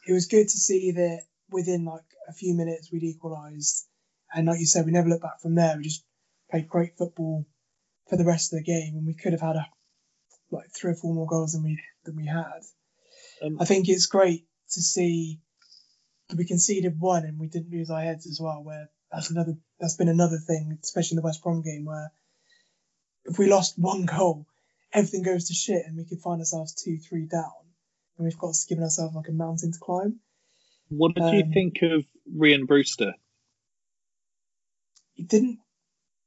it was good to see that within like a few minutes we'd equalised. And like you said, we never looked back from there. We just played great football for the rest of the game, and we could have had a, like three or four more goals than we than we had. Um, I think it's great to see that we conceded one and we didn't lose our heads as well, where that's another that's been another thing, especially in the West Brom game, where if we lost one goal, everything goes to shit and we could find ourselves two, three down. And we've got given ourselves like a mountain to climb. What did um, you think of Rhian Brewster? He didn't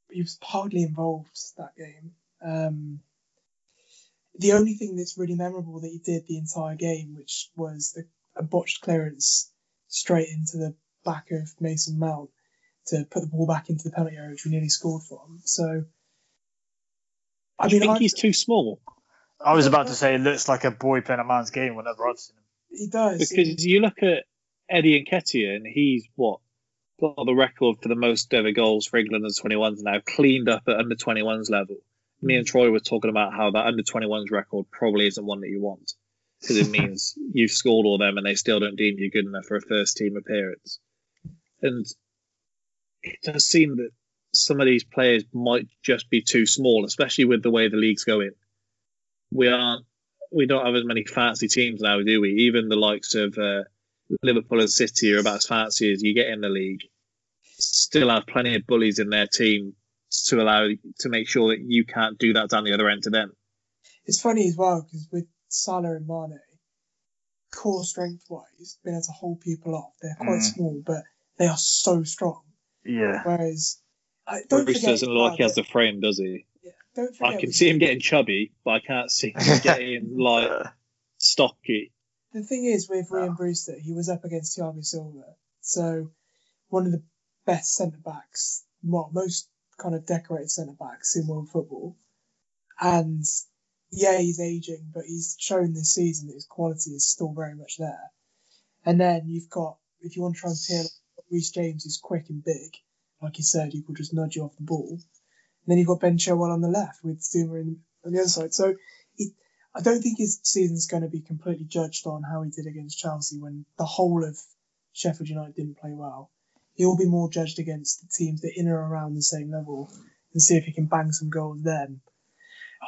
he was hardly involved that game. Um the only thing that's really memorable that he did the entire game, which was the a botched clearance straight into the back of Mason Mount to put the ball back into the penalty area, which we nearly scored from. So, I, I mean, think I've, he's too small. I was about to say it looks like a boy playing a man's game whenever I've seen him. He does. Because he, you look at Eddie Nketiah, and he's, what, got the record for the most ever goals for England under twenty-ones now, cleaned up at under twenty-ones level. Me and Troy were talking about how that under twenty-ones record probably isn't one that you want, because it means you've scored all them and they still don't deem you good enough for a first-team appearance. And it does seem that some of these players might just be too small, especially with the way the league's going. We aren't, we don't have as many fancy teams now, do we? Even the likes of uh, Liverpool and City are about as fancy as you get in the league. Still have plenty of bullies in their team to allow to make sure that you can't do that down the other end to them. It's funny as well, because with Salah and Mane, core strength-wise, being able to hold people off. They're quite mm. small, but they are so strong. Yeah. Whereas, I don't Bruce doesn't look like he has the frame, does he? Yeah. Don't forget I can see him getting chubby, but I can't see him getting like stocky. The thing is with oh. Rhian Brewster, he was up against Thiago Silva, so one of the best centre backs, well, most kind of decorated centre backs in world football, and. Yeah, he's ageing, but he's shown this season that his quality is still very much there. And then you've got, if you want to try and peel off, Reece James is quick and big. Like you said, he could just nudge you off the ball. And then you've got Ben Chilwell on the left with Zuma in, on the other side. So he, I don't think his season's going to be completely judged on how he did against Chelsea when the whole of Sheffield United didn't play well. He'll be more judged against the teams that are in or around the same level and see if he can bang some goals then.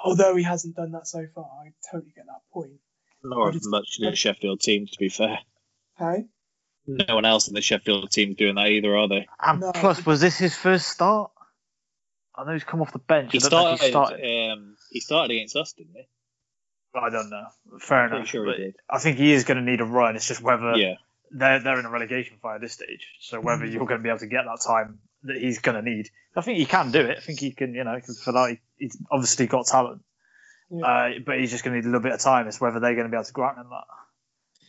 Although he hasn't done that so far, I totally get that point. Not much in the Sheffield team, to be fair. Hey? No one else in the Sheffield team doing that either, are they? And no. Plus, was this his first start? I know he's come off the bench. He, started, he, started. Um, he started against us, didn't he? I don't know. Fair enough. Sure he did. I think he is going to need a run. It's just whether yeah. they're, they're in a relegation fight at this stage. So whether you're going to be able to get that time that he's going to need. I think he can do it. I think he can, you know, because for that, he, he's obviously got talent. Yeah. Uh, but he's just going to need a little bit of time. It's whether they're going to be able to grant him that.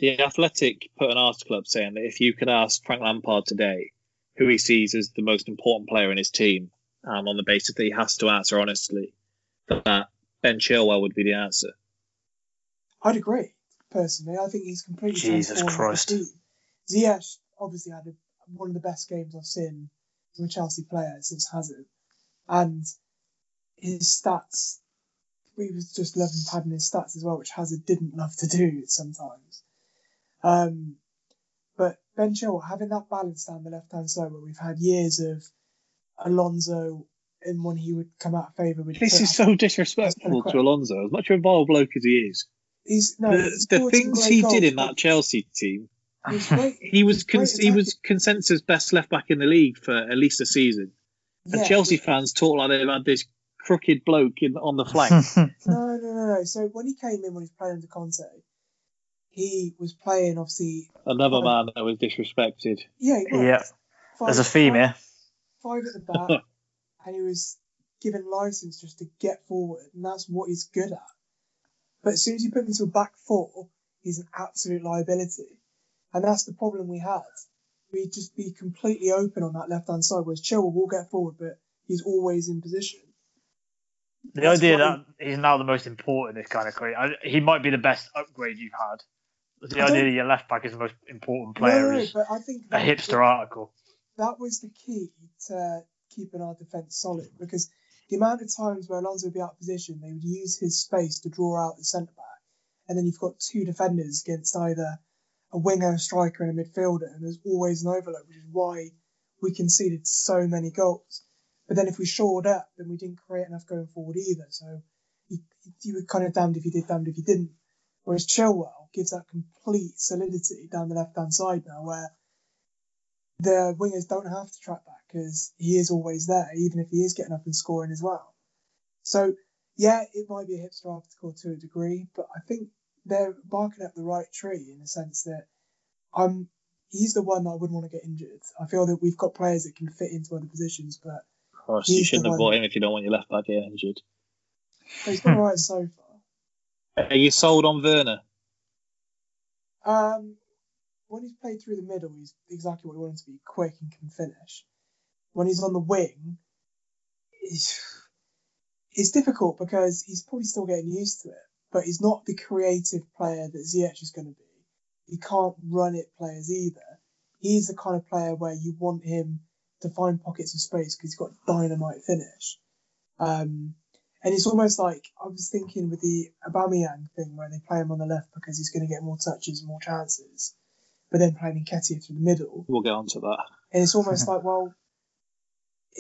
The Athletic put an article up saying that if you could ask Frank Lampard today who he sees as the most important player in his team, and on the basis that he has to answer honestly, that Ben Chilwell would be the answer. I'd agree, personally. I think he's completely... Jesus Christ. Ziyech obviously had a, one of the best games I've seen from a Chelsea player since Hazard. And his stats... We was just loving padding his stats as well, which Hazard didn't love to do sometimes. Um, but Ben Chilwell, having that balance down the left-hand side where we've had years of Alonso and when he would come out of favour... This is so disrespectful to Alonso, as much of a vile bloke as he is. He's, no, the, the things he did in that Chelsea team, he was cons- he was consensus best left back in the league for at least a season, and yeah, Chelsea yeah. fans talk like they've had this crooked bloke in, on the flank. no, no, no, no. So when he came in, when he was playing under Conte, he was playing obviously another five, man that was disrespected. Yeah, he was. yeah. Five, There's a theme here. Five at the back, and he was given license just to get forward, and that's what he's good at. But as soon as you put him into a back four, he's an absolute liability. And that's the problem we had. We'd just be completely open on that left-hand side, whereas Chilwell will get forward, but he's always in position. The that's idea that he... he's now the most important is kind of crazy. I, he might be the best upgrade you've had. The I idea don't... that your left-back is the most important player no, is no, but I think that, a hipster that, article. That was the key to keeping our defence solid, because... the amount of times where Alonso would be out of position, they would use his space to draw out the centre-back. And then you've got two defenders against either a winger, a striker and a midfielder. And there's always an overload, which is why we conceded so many goals. But then if we shored up, then we didn't create enough going forward either. So you, you were kind of damned if you did, damned if you didn't. Whereas Chilwell gives that complete solidity down the left-hand side now, where the wingers don't have to track back because he is always there, even if he is getting up and scoring as well. So, yeah, it might be a hipster article to a degree, but I think they're barking up the right tree in the sense that I'm, he's the one that I wouldn't want to get injured. I feel that we've got players that can fit into other positions, but... Of course, you shouldn't have bought him if you don't want your left back here injured. But he's been right so far. Are you sold on Werner? Um... When he's played through the middle, he's exactly what we want him to be, quick and can finish. When he's on the wing, it's, it's difficult because he's probably still getting used to it, but he's not the creative player that Ziyech is going to be. He can't run it players either. He's the kind of player where you want him to find pockets of space because he's got a dynamite finish. Um, and it's almost like, I was thinking with the Aubameyang thing where they play him on the left because he's going to get more touches and more chances, but then playing Nketiah through the middle. We'll get on to that. And it's almost like, well,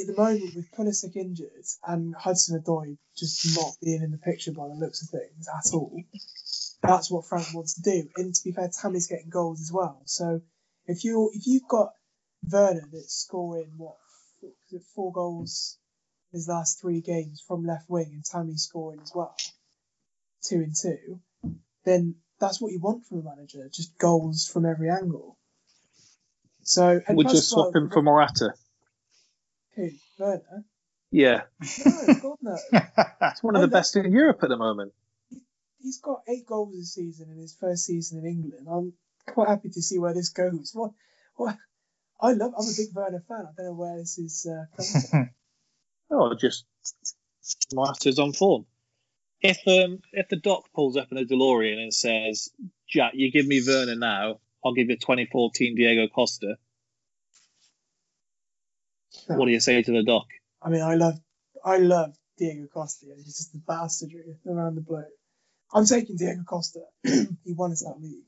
at the moment with Pulisic injured and Hudson-Odoi just not being in the picture by the looks of things at all, that's what Frank wants to do. And to be fair, Tammy's getting goals as well. So if, you're, if you've got Werner that's scoring, what, four goals in his last three games from left wing and Tammy scoring as well, two and two, then... that's what you want from a manager, just goals from every angle. So would you swap like, him for Morata? Who? Werner? Yeah. No, God no. It's one of I the best in Europe at the moment. He's got eight goals this season in his first season in England. I'm quite happy to see where this goes. What? What? I love. I'm a big Werner fan. I don't know where this is uh, coming from. Oh, just Morata's on form. If um, if the doc pulls up in a DeLorean and says, Jack, you give me Werner now, I'll give you twenty fourteen Diego Costa, no. What do you say to the doc? I mean, I love I love Diego Costa. He's just the bastardry around the bloke. I'm taking Diego Costa. He won us that league.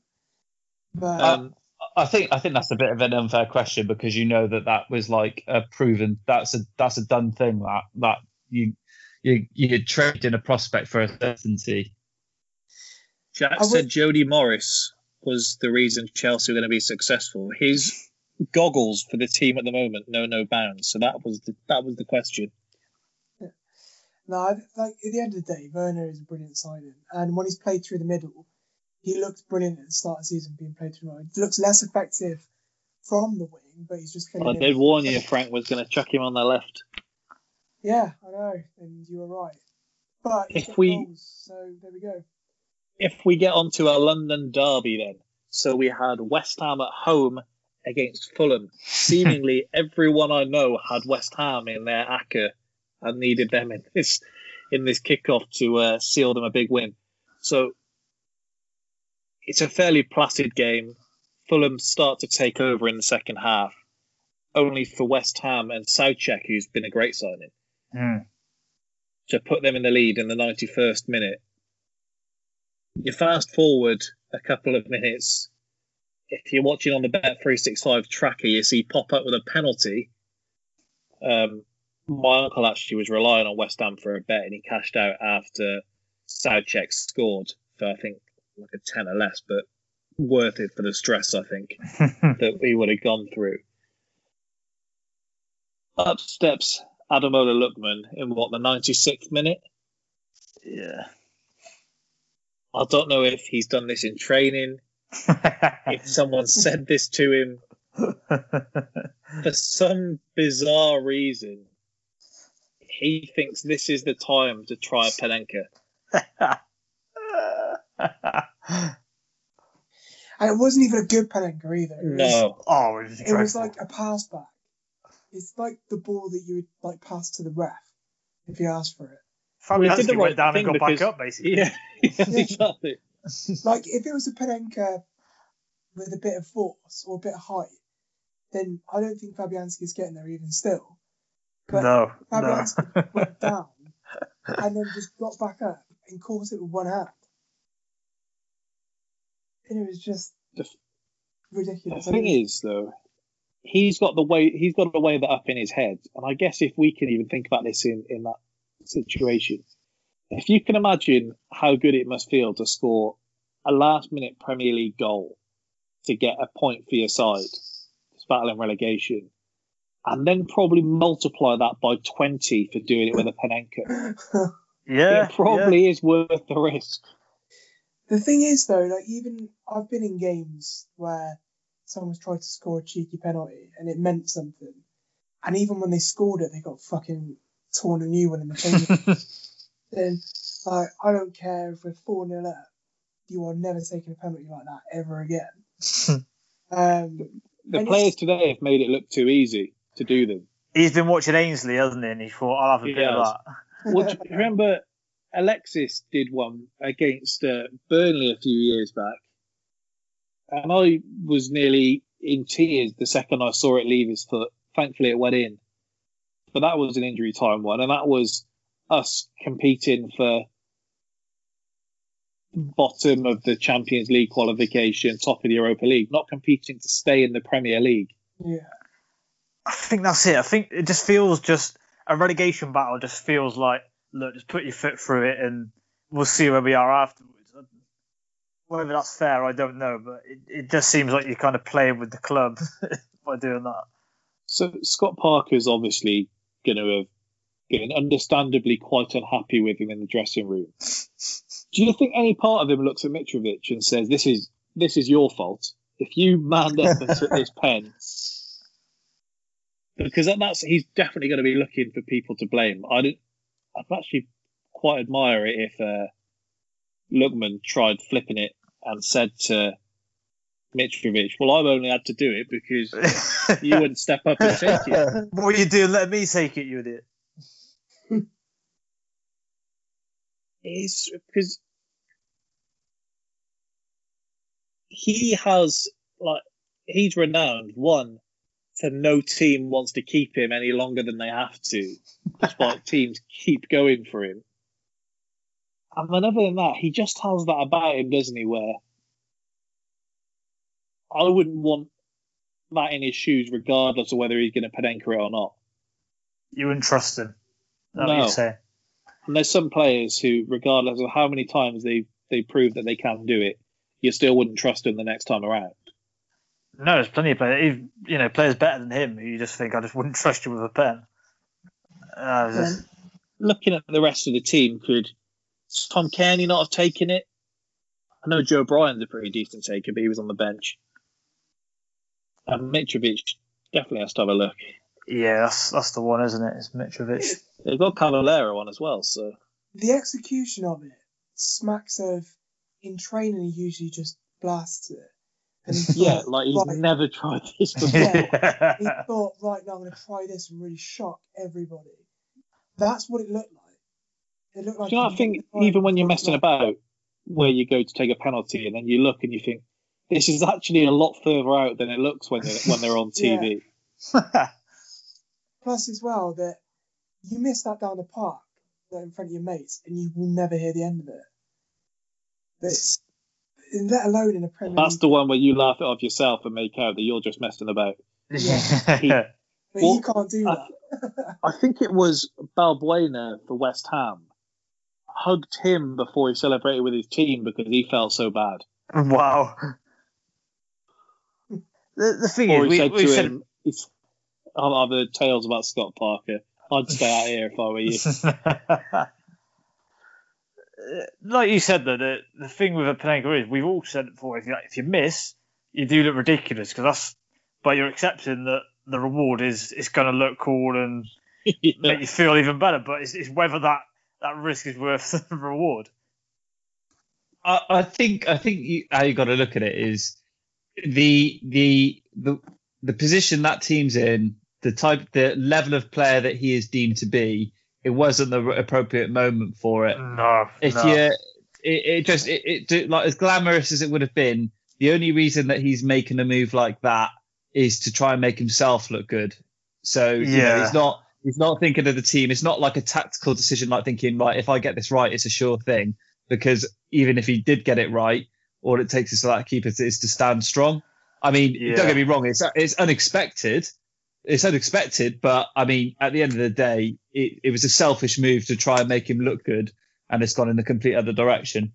But... Um, I think I think that's a bit of an unfair question because you know that that was like a proven, that's a that's a done thing, that that you... You, you're trading a prospect for a certainty. Jack was... said Jodie Morris was the reason Chelsea were going to be successful. His goggles for the team at the moment know no bounds. So that was the, that was the question. Yeah. No, like, at the end of the day, Werner is a brilliant signing, and when he's played through the middle, he looks brilliant at the start of the season being played through the middle. He looks less effective from the wing, but he's just. Well, I did warn you, Frank was going to chuck him on the left. Yeah, I know, and you were right. But if we goals, so there we go. If we get on to a London derby then, so we had West Ham at home against Fulham. Seemingly everyone I know had West Ham in their acca and needed them in this in this kickoff to uh, seal them a big win. So it's a fairly placid game. Fulham start to take over in the second half, only for West Ham and Southcheck, who's been a great signing, mm. to put them in the lead in the ninety-first minute. You fast forward a couple of minutes. If you're watching on the Bet three sixty-five tracker, you see pop up with a penalty. Um, my uncle actually was relying on West Ham for a bet, and he cashed out after Southcheck scored for, I think, like a ten or less, but worth it for the stress, I think, that we would have gone through. Up steps Ademola Lookman in, what, the ninety-sixth minute? Yeah. I don't know if he's done this in training, if someone said this to him. For some bizarre reason, he thinks this is the time to try a Panenka. And it wasn't even a good Panenka either. It was, no. Oh, it was, it was like a pass back. It's like the ball that you would like pass to the ref if you asked for it. Probably well, did the right went down thing and got because, back up, basically. Yeah, yeah, yeah. Exactly. Like, if it was a Panenka with a bit of force or a bit of height, then I don't think Fabianski's getting there even still. But no, Fabianski no. went down and then just got back up and caught it with one hand. And it was just the, ridiculous. The thing is, though, he's got the way he's got to weigh that up in his head. And I guess if we can even think about this in, in that situation, if you can imagine how good it must feel to score a last-minute Premier League goal to get a point for your side, it's battling relegation, and then probably multiply that by twenty for doing it with a Panenka. Yeah, it probably yeah. is worth the risk. The thing is, though, like even I've been in games where someone's tried to score a cheeky penalty and it meant something. And even when they scored it, they got fucking torn a new one in the face. Then, like, I don't care if we're four nil up, you are never taking a penalty like that ever again. um, the players today have made it look too easy to do them. He's been watching Ainsley, hasn't he? And he thought, I'll have a he bit has. of that. Well, do you remember... Alexis did one against uh, Burnley a few years back, and I was nearly in tears the second I saw it leave his foot. Thankfully it went in, but that was an injury time one, and that was us competing for bottom of the Champions League qualification, top of the Europa League, not competing to stay in the Premier League. Yeah, I think that's it. I think it just feels just a relegation battle just feels like look, just put your foot through it and we'll see where we are afterwards. Whether that's fair, I don't know, but it, it just seems like you're kind of playing with the club by doing that. So Scott Parker's obviously going to have been understandably quite unhappy with him in the dressing room. Do you think any part of him looks at Mitrovic and says, this is this is your fault? If you manned up and took this pen... Because that's he's definitely going to be looking for people to blame. I don't... I'd actually quite admire it if uh, Lookman tried flipping it and said to Mitrovic, well, I've only had to do it because you wouldn't step up and take it. What are you doing? Let me take it, you idiot. It's because he has, like, he's renowned, one, so no team wants to keep him any longer than they have to, despite teams keep going for him. And then other than that, he just has that about him, doesn't he, where I wouldn't want that in his shoes regardless of whether he's going to Panenka it or not. You wouldn't trust him. That's no. What you say. And there's some players who, regardless of how many times they've they prove that they can do it, you still wouldn't trust them the next time around. No, there's plenty of players, you know, players better than him who you just think, I just wouldn't trust you with a pen. Uh, just... Looking at the rest of the team, could Tom Kearney not have taken it? I know Joe Bryan's a pretty decent taker, but he was on the bench. And Mitrovic definitely has to have a look. Yeah, that's, that's the one, isn't it? It's Mitrovic. They've got Cavallero on as well, so... The execution of it smacks of... In training, he usually just blasts it. And yeah, thought, like, he's right, never tried this before. Yeah, he thought, right, now I'm going to try this and really shock everybody. That's what it looked like. It looked like... Do you know, I think even when you're messing about, where you go to take a penalty and then you look and you think, this is actually a lot further out than it looks when they're, when they're on T V. Plus as well, that you miss that down the park, like in front of your mates, and you will never hear the end of it. That's, let alone in a Premier League. That's the one where you laugh it off yourself and make out that you're just messing about. Yeah. he, but well, you can't do that. I, I think it was Balbuena for West Ham hugged him before he celebrated with his team because he felt so bad. Wow. the, the thing or is, we said we to said... him, I've heard tales about Scott Parker. I'd stay out here if I were you. Like you said, though, the, the thing with a Panenka is, we've all said it before, if you, like, if you miss, you do look ridiculous, because that's, but you're accepting that the reward is, it's going to look cool and yeah, make you feel even better, but it's, it's whether that, that risk is worth the reward. I, I think I think you, how you got to look at it is the the the the position that team's in, the type, the level of player that he is deemed to be. It wasn't the appropriate moment for it. No, if no. you, it, it just it, it like as glamorous as it would have been. The only reason that he's making a move like that is to try and make himself look good. So yeah, you know, he's not he's not thinking of the team. It's not like a tactical decision, like thinking, right, if I get this right, it's a sure thing. Because even if he did get it right, all it takes is for that keeper to, is to stand strong. I mean, yeah. Don't get me wrong, it's it's unexpected. It's unexpected, but I mean, at the end of the day, it, it was a selfish move to try and make him look good, and it's gone in the complete other direction.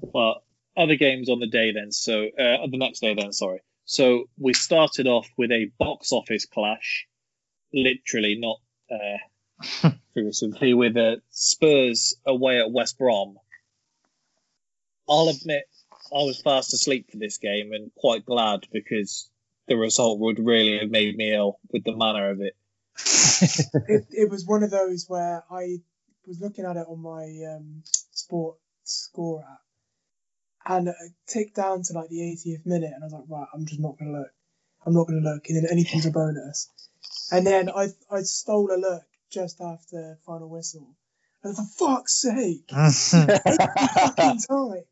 Well, other games on the day then, so uh, on the next day then, sorry. So we started off with a box office clash, literally, not uh, seriously, with uh, Spurs away at West Brom. I'll admit, I was fast asleep for this game and quite glad, because the result would really have made me ill with the manner of it. it. It was one of those where I was looking at it on my um, Sport Score app, and it ticked down to like the eightieth minute, and I was like, right, I'm just not going to look. I'm not going to look, and then anything's a bonus. And then I I stole a look just after final whistle. And for fuck's sake, fucking time.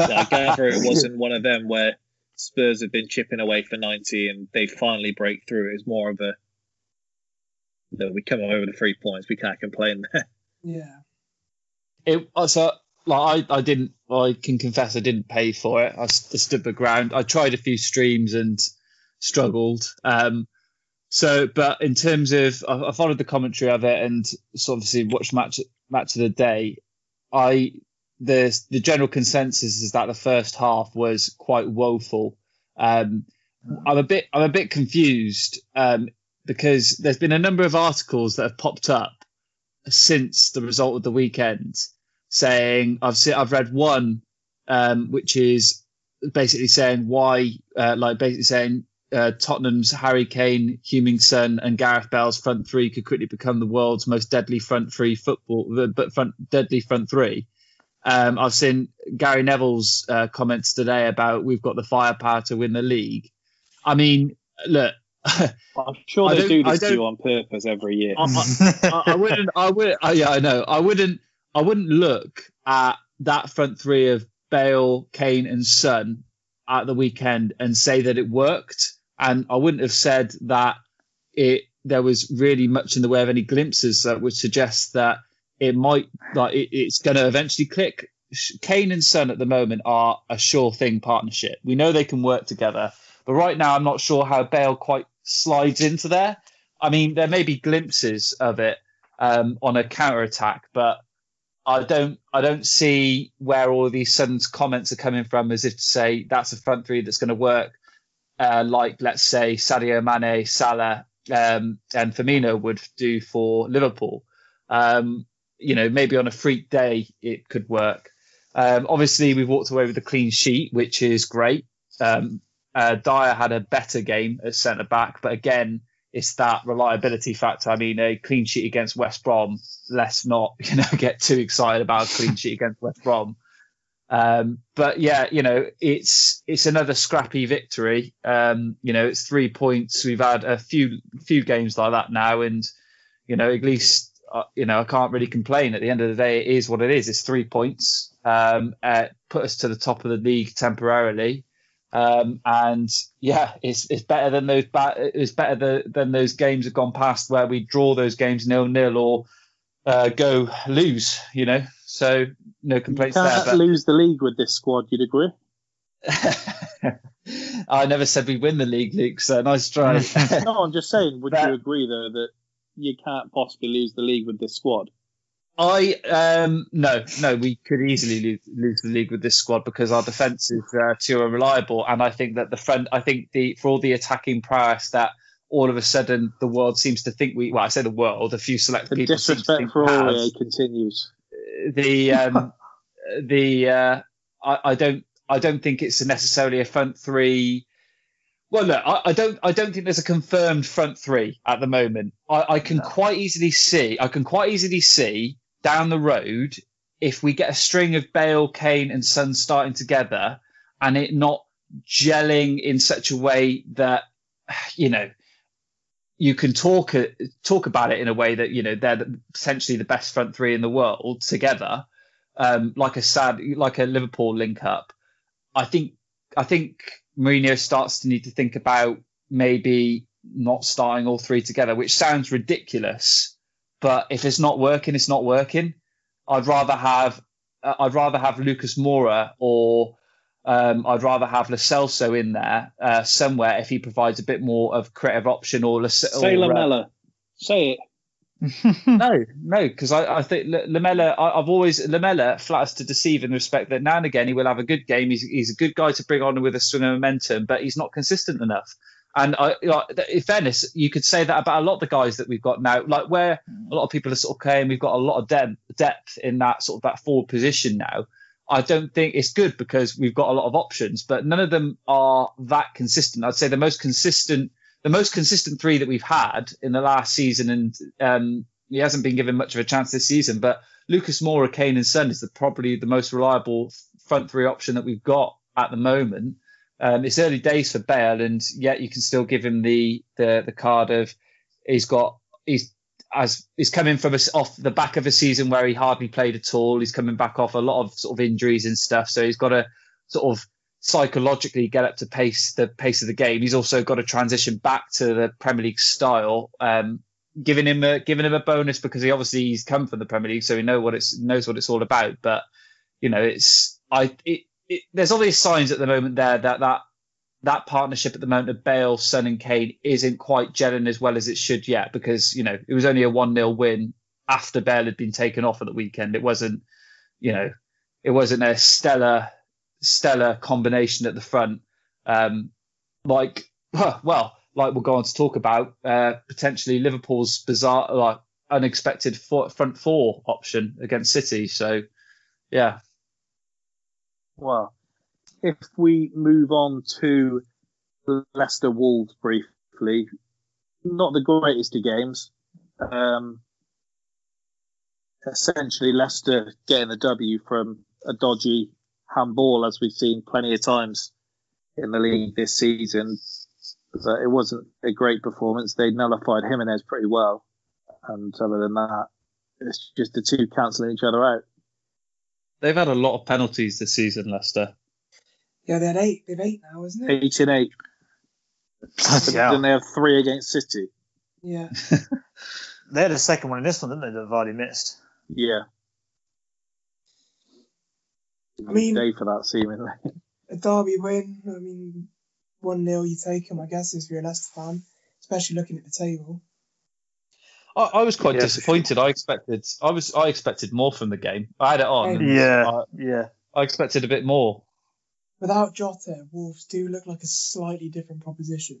Yeah, I gather it wasn't one of them where Spurs have been chipping away for ninety and they finally break through. It's more of a, no, we come over the three points, we can't complain there. Yeah. It also, like, I, I didn't, I can confess I didn't pay for it. I stood the ground. I tried a few streams and struggled. Um, so, but in terms of, I, I followed the commentary of it and so obviously watched match match of the day. I, The, the general consensus is that the first half was quite woeful. Um, I'm a bit I'm a bit confused um, because there's been a number of articles that have popped up since the result of the weekend saying I've seen, I've read one um, which is basically saying why uh, like basically saying uh, Tottenham's Harry Kane, Heung-min Son, and Gareth Bale's front three could quickly become the world's most deadly front three football, but front deadly front three. Um, I've seen Gary Neville's uh, comments today about we've got the firepower to win the league. I mean, look, I'm sure they do this to you on purpose every year. I, I, I wouldn't. I would. I, yeah, I know. I wouldn't. I wouldn't look at that front three of Bale, Kane, and Son at the weekend and say that it worked. And I wouldn't have said that it. There was really much in the way of any glimpses that would suggest that it might, like, it, it's going to eventually click. Kane and Son at the moment are a sure thing partnership. We know they can work together, but right now I'm not sure how Bale quite slides into there. I mean, there may be glimpses of it um, on a counter attack, but I don't I don't see where all these sudden comments are coming from, as if to say that's a front three that's going to work, uh, like, let's say, Sadio Mane, Salah um, and Firmino would do for Liverpool. Um, you know, maybe on a freak day it could work. Um, obviously, we've walked away with a clean sheet, which is great. Um, uh, Dyer had a better game at centre-back, but again, it's that reliability factor. I mean, a clean sheet against West Brom, let's not, you know, get too excited about a clean sheet against West Brom. Um, but yeah, you know, it's it's another scrappy victory. Um, you know, it's three points. We've had a few few games like that now, and you know, at least uh, you know, I can't really complain. At the end of the day, it is what it is. It's three points. Um, uh, put us to the top of the league temporarily. Um, and yeah, it's it's better than those ba- it's better the, than those games have gone past where we draw those games nil-nil or uh, go lose, you know. So no complaints there. You can't there, but... lose the league with this squad, you'd agree? I never said we win the league, Luke, so nice try. No, I'm just saying, would but... you agree though that you can't possibly lose the league with this squad? I um, no no we could easily lose, lose the league with this squad because our defence is uh, too unreliable, and I think that the front I think the for all the attacking prowess that all of a sudden the world seems to think we well I say the world a few select the people disrespect for Ollie continues the um, the uh, I, I don't I don't think it's necessarily a front three. Well, look, I, I don't. I don't think there's a confirmed front three at the moment. I, I can no. quite easily see. I can quite easily see. Down the road, if we get a string of Bale, Kane and Son starting together and it not gelling in such a way that, you know, you can talk talk about it in a way that, you know, they're potentially the best front three in the world together, um, like a sad, like a Liverpool link up. I think I think Mourinho starts to need to think about maybe not starting all three together, which sounds ridiculous. But if it's not working, it's not working. I'd rather have uh, I'd rather have Lucas Moura or um, I'd rather have Lo Celso in there uh, somewhere if he provides a bit more of creative option or Lo- say or, Lamella. Uh, say it. no, no, because I, I think Lamella. I, I've always Lamella flatters to deceive in the respect that now and again he will have a good game. He's he's a good guy to bring on with a swing of momentum, but he's not consistent enough. And I, in fairness, you could say that about a lot of the guys that we've got now, like where a lot of people are sort of okay, and we've got a lot of de- depth in that sort of that forward position now. I don't think it's good because we've got a lot of options, but none of them are that consistent. I'd say the most consistent, the most consistent three that we've had in the last season, and um, he hasn't been given much of a chance this season, but Lucas Moura, Kane and Son is the, probably the most reliable front three option that we've got at the moment. Um, it's early days for Bale, and yet you can still give him the, the, the card of he's got he's as he's coming from a, off the back of a season where he hardly played at all. He's coming back off a lot of sort of injuries and stuff, so he's got to sort of psychologically get up to pace the pace of the game. He's also got to transition back to the Premier League style, um, giving him a giving him a bonus because he obviously he's come from the Premier League, so he know what it's knows what it's all about. But you know, it's I it. It, there's obvious signs at the moment there that, that that partnership at the moment of Bale, Son and Kane isn't quite gelling as well as it should yet because, you know, it was only a one nil win after Bale had been taken off at the weekend. It wasn't, you know, it wasn't a stellar, stellar combination at the front. Um, like, well, like we'll go on to talk about uh, potentially Liverpool's bizarre, like unexpected front four option against City. So, yeah. Well, if we move on to Leicester Wolves briefly, not the greatest of games. Um, essentially, Leicester getting a W from a dodgy handball, as we've seen plenty of times in the league this season. But it wasn't a great performance. They nullified Jimenez pretty well. And other than that, it's just the two cancelling each other out. They've had a lot of penalties this season, Leicester. Yeah, they had eight. They've eight now, isn't it? Eight and eight. Bloody hell. Then they have three against City. Yeah. They had a second one in this one, didn't they, that Vardy missed? Yeah. I mean, day for that, seemingly. A derby win, I mean, one nil, you take them, I guess, if you're a Leicester fan, especially looking at the table. I, I was quite yeah. disappointed. I expected I was I expected more from the game. I had it on. Yeah, I, yeah. I expected a bit more. Without Jota, Wolves do look like a slightly different proposition.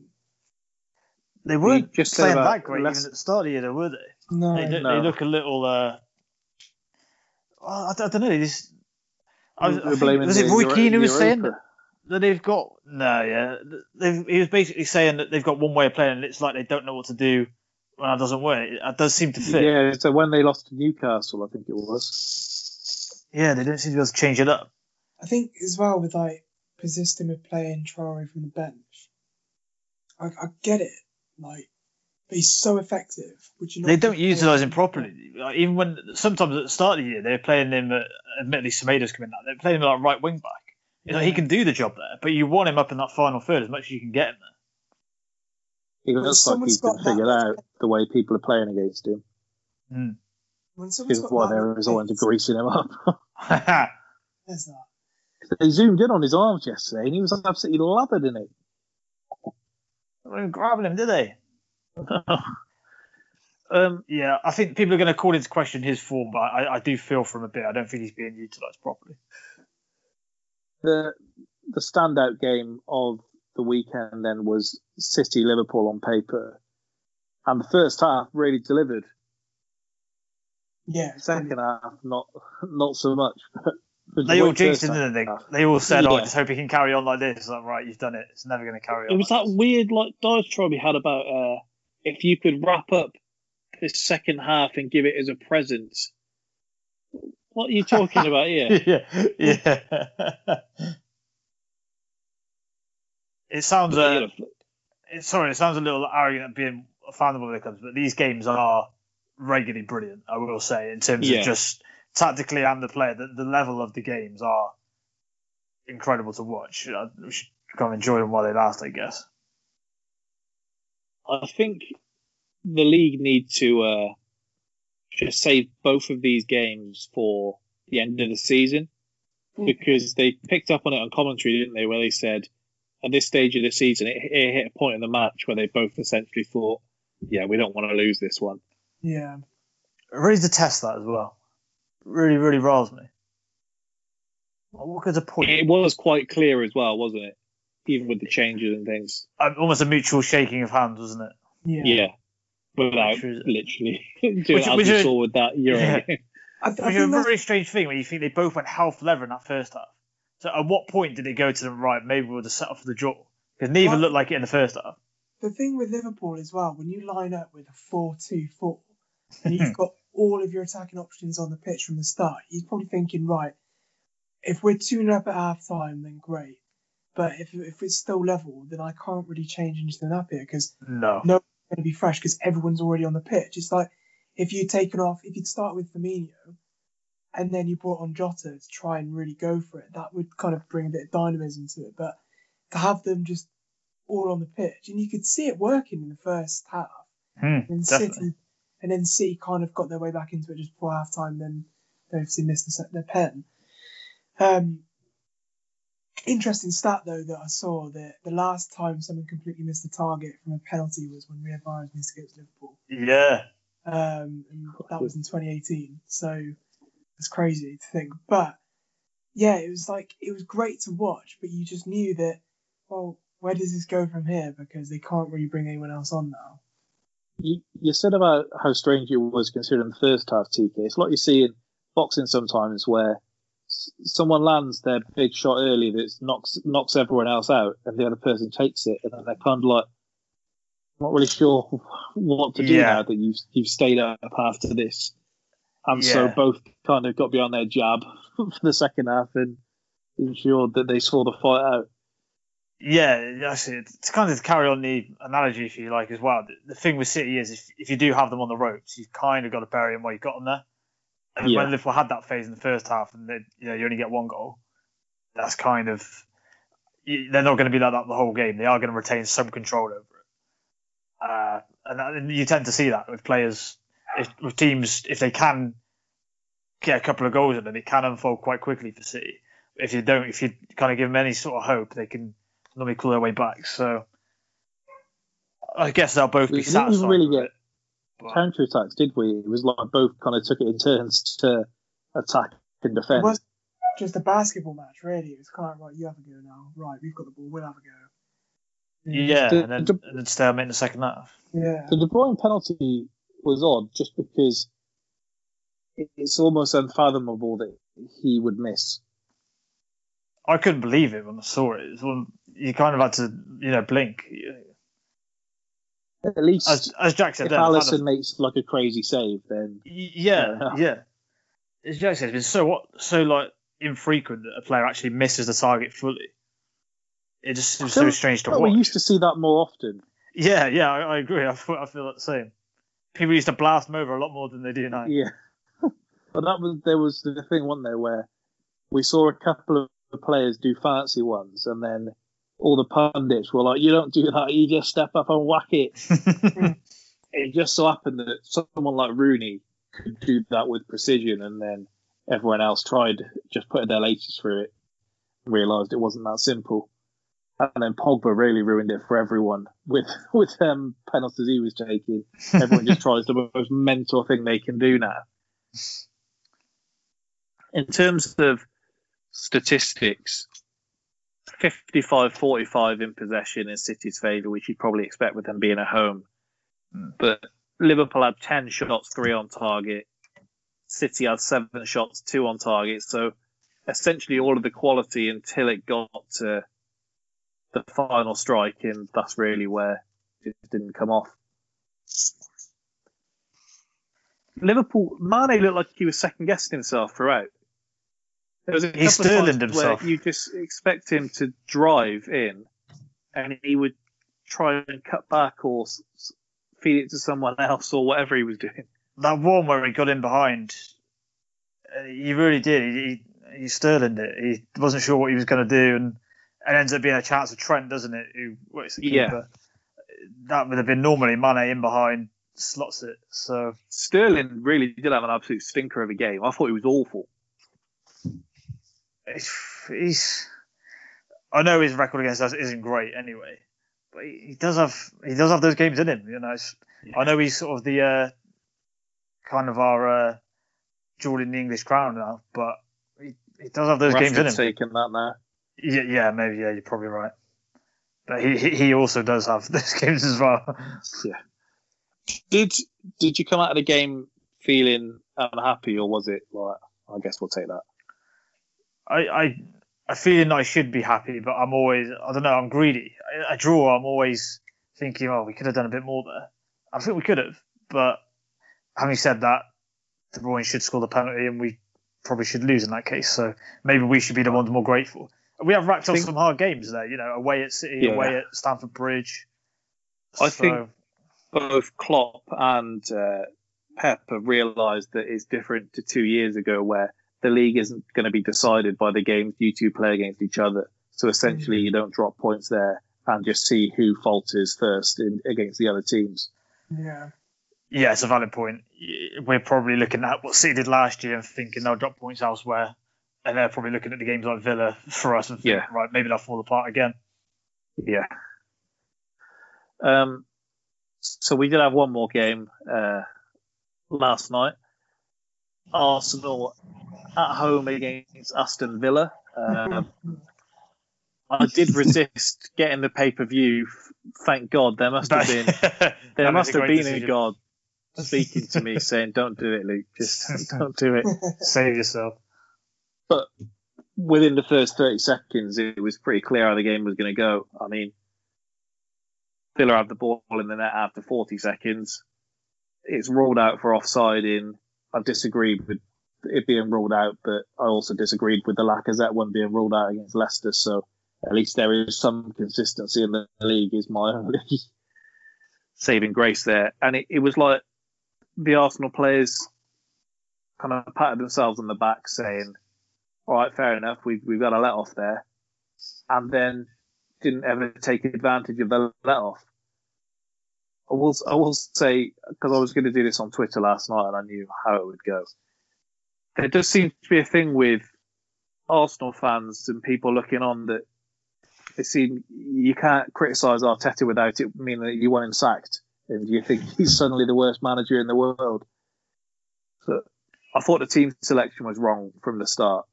They weren't just playing that great less... even at the start of the year, were they? No, they, look, no. they look a little. Uh, I, don't, I don't know. They just, I, I think, was it Roy Keane who was saying that, that they've got? No, yeah, they've, he was basically saying that they've got one way of playing, and it's like they don't know what to do when it doesn't work. It, it does seem to fit. Yeah, so when they lost to Newcastle, I think it was. Yeah, they don't seem to be able to change it up. I think as well with like his system of playing Traore from the bench. I, I get it. Like, but he's so effective. Would you not they don't utilise him properly. Like, even when sometimes at the start of the year they're playing him. At, admittedly, Semedo's coming out. They're playing him like right wing back. You yeah. know, he can do the job there, but you want him up in that final third as much as you can get him there. He looks like he's been figured out the way people are playing against him. Mm. When someone's got what there is, I wanted to grease him up. There's that. They zoomed in on his arms yesterday, and he was absolutely lathered in it. They weren't grabbing him, did they? um, yeah, I think people are going to call into question his form, but I, I do feel for him a bit. I don't think he's being utilised properly. The the standout game of the weekend then was City Liverpool on paper, and the first half really delivered. Yeah, second yeah. half not not so much. They all jinxed it, didn't they? They all said, yeah. oh, I just hope he can carry on like this. It's like, right, you've done it. It's never going to carry on. It was like that this. weird like diatribe we had about uh, if you could wrap up this second half and give it as a present. What are you talking about here? yeah. yeah. It sounds uh, it, sorry, it sounds a little arrogant being a fan of other clubs, but these games are regularly brilliant, I will say, in terms yeah. of just... tactically and the player, the, the level of the games are incredible to watch. We should kind of enjoy them while they last, I guess. I think the league need to uh, just save both of these games for the end of the season because they picked up on it on commentary, didn't they, where they said at this stage of the season, it, it hit a point in the match where they both essentially thought, yeah, we don't want to lose this one. Yeah. I really detest that as well. Really, really riles me. What could the point? It was quite clear as well, wasn't it? Even with the changes and things. Um, almost a mutual shaking of hands, wasn't it? Yeah. yeah. Without Which literally doing Which, as we saw with that Euro yeah. game. It was a very strange thing when you think they both went hell for leather in that first half. So at what point did it go to them, right, maybe we'll just set up for the draw? Because neither well, looked like it in the first half. The thing with Liverpool as well, when you line up with a four two four and you've got all of your attacking options on the pitch from the start, he's probably thinking, right, if we're two-nil up at half-time, then great. But if if it's still level, then I can't really change anything up here because no one's going to be fresh because everyone's already on the pitch. It's like if you'd taken off, if you'd start with Firmino and then you brought on Jota to try and really go for it, that would kind of bring a bit of dynamism to it. But to have them just all on the pitch, and you could see it working in the first half. Mm, and City... And then City kind of got their way back into it just before half time, then they obviously missed their pen. Um, interesting stat, though, that I saw that the last time someone completely missed a target from a penalty was when Rio Virus missed against Liverpool. Yeah. Um, and that was in twenty eighteen. So it's crazy to think. But yeah, it was like, it was great to watch, but you just knew that, well, where does this go from here? Because they can't really bring anyone else on now. You, you said about how strange it was considering the first half, T K. It's like you see in boxing sometimes where s- someone lands their big shot early that knocks knocks everyone else out and the other person takes it and then they're kind of like, not really sure what to do yeah. now that you've, you've stayed up after this. And yeah. so both kind of got beyond their jab for the second half and ensured that they saw the fight out. Yeah, actually, to kind of carry on the analogy, if you like, as well, the thing with City is if, if you do have them on the ropes, you've kind of got to bury them while you've got them there. And yeah. when Liverpool had that phase in the first half and they, you know, you only get one goal, that's kind of... They're not going to be like that the whole game. They are going to retain some control over it. Uh, and, that, and you tend to see that with players, if, with teams, if they can get a couple of goals in them, it can unfold quite quickly for City. If you don't, if you kind of give them any sort of hope, they can... Let me claw their way back. So I guess they'll both be satisfied. It was really good. but... counter attacks, did we? It was like both kind of took it in turns to attack and defend. It was just a basketball match, really. It was kind of like, you have a go now. Right, we've got the ball, we'll have a go. Yeah, the, and then De- and stalemate in the second half. Yeah. The De Bruyne penalty was odd just because it's almost unfathomable that he would miss. I couldn't believe it when I saw it. It's one, you kind of had to, you know, blink. At least, as, as Jack said, if then, Alisson a, makes like a crazy save, then yeah, yeah. As Jack said, it's been so what, so like infrequent that a player actually misses the target fully. It just seems so strange to watch. We used to see that more often. Yeah, yeah, I, I agree. I feel, I feel like the same. People used to blast them over a lot more than they do now. Yeah, but that was there was the thing, wasn't there, where we saw a couple of the players do fancy ones, and then all the pundits were like, you don't do that, you just step up and whack it. It just so happened that someone like Rooney could do that with precision, and then everyone else tried just putting their latest through it and realised it wasn't that simple. And then Pogba really ruined it for everyone with with um, penalties he was taking. Everyone just tries the most mental thing they can do now. In terms of statistics, fifty-five forty-five in possession in City's favour, which you'd probably expect with them being at home. Mm. But Liverpool had ten shots, three on target. City had seven shots, two on target. So essentially all of the quality until it got to the final strike, and that's really where it didn't come off. Liverpool, Mane looked like he was second-guessing himself throughout. There was a he Sterlinged himself. Where you just expect him to drive in, and he would try and cut back or feed it to someone else or whatever he was doing. That one where he got in behind, uh, he really did. He he, he Sterlinged it. He wasn't sure what he was going to do, and it ends up being a chance for Trent, doesn't it? Who works the keeper? Yeah. That would have been normally Mane in behind, slots it. So Sterling really did have an absolute stinker of a game. I thought he was awful. He's, I know his record against us isn't great anyway, but he, he does have he does have those games in him, you know. Yeah. I know he's sort of the uh, kind of our uh, Jordan the English crown now, but he, he does have those Rashford games in him. Taking that now. Yeah, yeah, maybe. Yeah, you're probably right. But he he, he also does have those games as well. Yeah. Did did you come out of the game feeling unhappy, or was it like, I guess we'll take that? I, I I feel I should be happy, but I'm always, I don't know, I'm greedy. I, I draw, I'm always thinking, oh, we could have done a bit more there. I think we could have, but having said that, De Bruyne should score the penalty and we probably should lose in that case, so maybe we should be the ones more grateful. We have racked off some hard games there, you know, away at City, yeah, away at Stamford Bridge. I so. think both Klopp and uh, Pep have realised that it's different to two years ago where the league isn't going to be decided by the games you two play against each other. So essentially, you don't drop points there and just see who falters first in, against the other teams. Yeah. Yeah, it's a valid point. We're probably looking at what City did last year and thinking they'll drop points elsewhere. And they're probably looking at the games like Villa for us and thinking, yeah, right, maybe they'll fall apart again. Yeah. Um. So we did have one more game uh, last night. Arsenal at home against Aston Villa. Um, I did resist getting the pay-per-view. Thank God. There must have been there must have been a God speaking to me saying, don't do it, Luke. Just don't do it. Save yourself. But within the first thirty seconds, it was pretty clear how the game was going to go. I mean, Villa had the ball in the net after forty seconds. It's ruled out for offside in... I disagreed with it being ruled out, but I also disagreed with the Lacazette one being ruled out against Leicester. So at least there is some consistency in the league, is my only saving grace there. And it, it was like the Arsenal players kind of patted themselves on the back saying, all right, fair enough, we've, we've got a let-off there. And then didn't ever take advantage of the let-off. I will, I will say, because I was going to do this on Twitter last night and I knew how it would go. There does seem to be a thing with Arsenal fans and people looking on that it seems you can't criticise Arteta without it meaning that you want him sacked. and you think he's suddenly the worst manager in the world. So I thought the team selection was wrong from the start.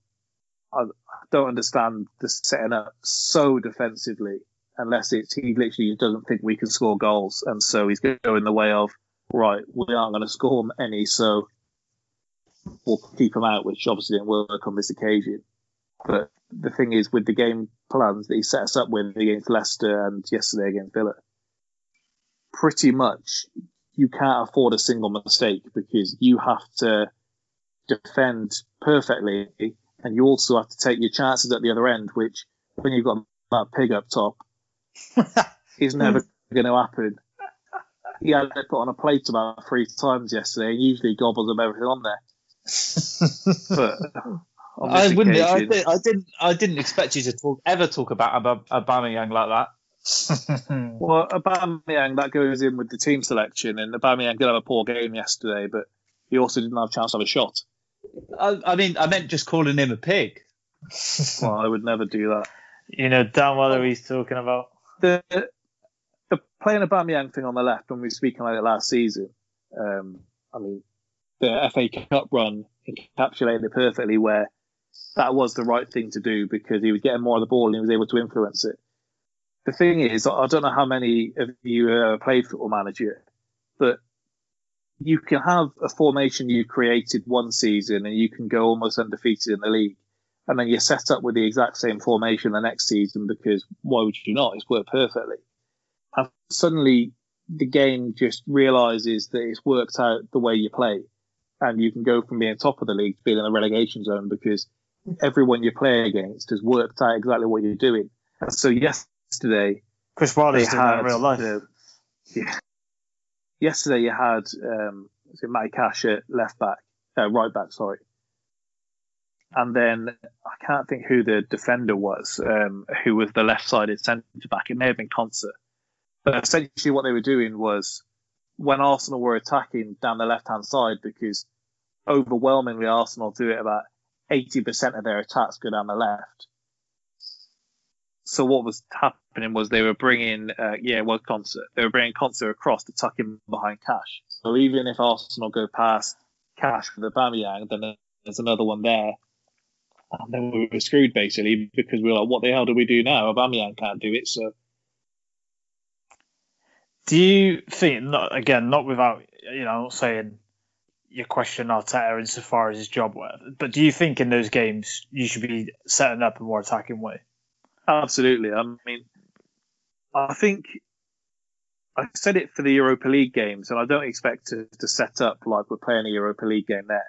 I, I don't understand the setting up so defensively unless it's he literally doesn't think we can score goals, and so he's going the way of, right, we aren't going to score any, so we'll keep him out, which obviously didn't work on this occasion. But the thing is, with the game plans that he set us up with against Leicester and yesterday against Villa, pretty much you can't afford a single mistake because you have to defend perfectly and you also have to take your chances at the other end, which when you've got that pig up top is never going to happen. He had it put on a plate about three times yesterday and usually gobbles up everything on there. But I wouldn't. I, did, I didn't. I didn't expect you to talk, ever talk about Ab- Aubameyang like that. Well, Aubameyang that goes in with the team selection, and Aubameyang did have a poor game yesterday, but he also didn't have a chance to have a shot. I, I mean, I meant just calling him a pig. Well, I would never do that. You know damn well who he's talking about. The the playing Aubameyang thing on the left when we were speaking about it last season. Um, I mean, the F A Cup run encapsulated it perfectly, where that was the right thing to do because he was getting more of the ball and he was able to influence it. The thing is, I don't know how many of you uh, played Football Manager, but you can have a formation you created one season and you can go almost undefeated in the league. And then you're set up with the exact same formation the next season because why would you not? It's worked perfectly. And suddenly the game just realises that it's worked out the way you play. And you can go from being top of the league to being in the relegation zone because everyone you play against has worked out exactly what you're doing. And so yesterday, Chris Wilder's doing that in real life. Uh, yeah. Yesterday you had um, was it Matty Cash at left back, uh, right back, sorry. And then I can't think who the defender was, um, who was the left-sided centre back. It may have been Concert, but essentially what they were doing was, when Arsenal were attacking down the left-hand side, because overwhelmingly Arsenal do it about eighty percent of their attacks go down the left. So what was happening was they were bringing, uh, yeah, it was Concert. They were bringing Concert across to tuck him behind Cash. So even if Arsenal go past Cash for the Aubameyang, then there's another one there. And then we were screwed, basically, because we were like, what the hell do we do now? Aubameyang can't do it, so... Do you think, not, again, not without, you know, I'm not saying you question Arteta insofar as his job, but do you think in those games you should be setting up a more attacking way? Absolutely. I mean, I think I said it for the Europa League games, and I don't expect to, to set up like we're playing a Europa League game there.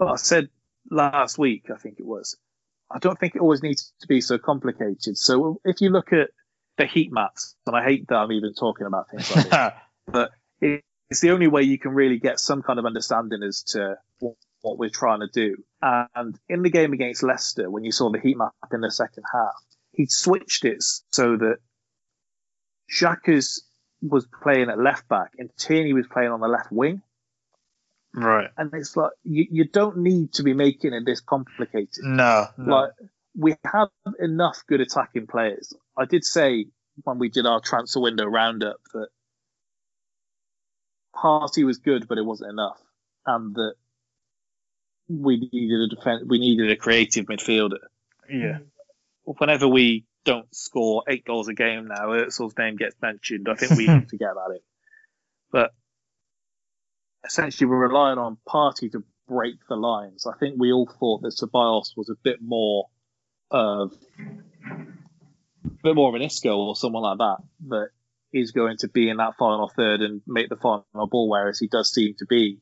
But I said last week, I think it was, I don't think it always needs to be so complicated. So if you look at the heat maps, and I hate that I'm even talking about things like this, but it's the only way you can really get some kind of understanding as to what we're trying to do. And in the game against Leicester, when you saw the heat map in the second half, he switched it so that Xhaka's was playing at left back and Tierney was playing on the left wing. Right. And it's like, you, you don't need to be making it this complicated. No, no. Like, we have enough good attacking players. I did say when we did our transfer window roundup that Party was good, but it wasn't enough, and that we needed a defense. We needed a creative midfielder. Yeah. Whenever we don't score eight goals a game now, Özil's name gets mentioned. I think we forget about it. But essentially, we're relying on Party to break the lines. I think we all thought that Ceballos was a bit more of. A bit more of an Isco or someone like that that is going to be in that final third and make the final ball, whereas he does seem to be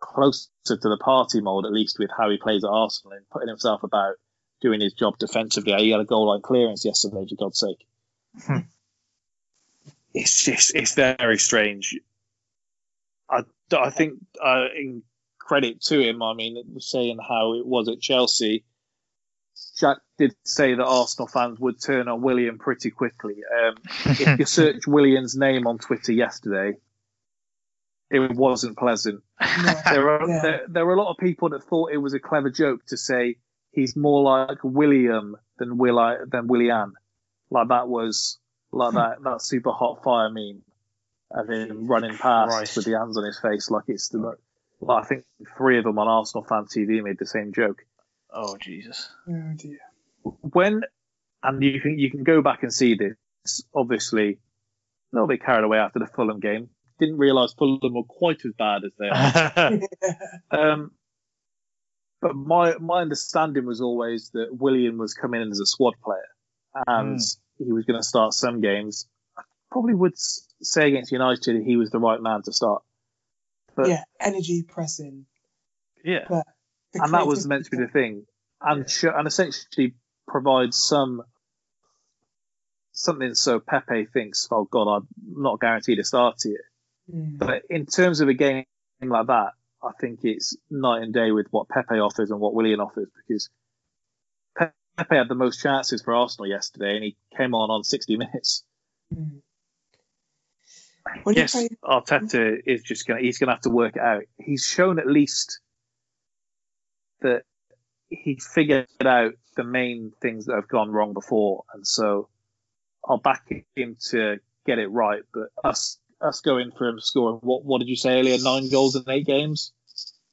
closer to the Party mould, at least with how he plays at Arsenal and putting himself about, doing his job defensively. He had a goal line clearance yesterday, for God's sake. Hmm. It's just, it's very strange. I, I think, uh, in credit to him, I mean, saying how it was at Chelsea, Jack did say that Arsenal fans would turn on Willian pretty quickly. Um, if you search Willian's name on Twitter yesterday, it wasn't pleasant. Yeah, there, are, yeah. there, there were a lot of people that thought it was a clever joke to say he's more like William than Will than Willian. Like that was like that that super hot fire meme. I mean, running past Christ. with the hands on his face, like it's the. Like, I think three of them on Arsenal Fan T V made the same joke. Oh Jesus! Oh dear. When, and you can you can go back and see this. Obviously, a little bit carried away after the Fulham game. Didn't realise Fulham were quite as bad as they are. um, but my my understanding was always that Willian was coming in as a squad player, and mm. he was going to start some games. I probably would say against United he was the right man to start. But, yeah, energy pressing. Yeah, but and that was meant to be the thing, and yeah. sh- and essentially provides some something so Pepe thinks, oh God, I'm not guaranteed to start here. Mm. But in terms of a game like that, I think it's night and day with what Pepe offers and what Willian offers, because Pepe had the most chances for Arsenal yesterday, and he came on on sixty minutes. Mm. What yes, play- Arteta is just going. He's going to have to work it out. He's shown at least that he figured out the main things that have gone wrong before, and so I'll back him to get it right. But us, us going for him scoring what? What did you say earlier? Nine goals in eight games.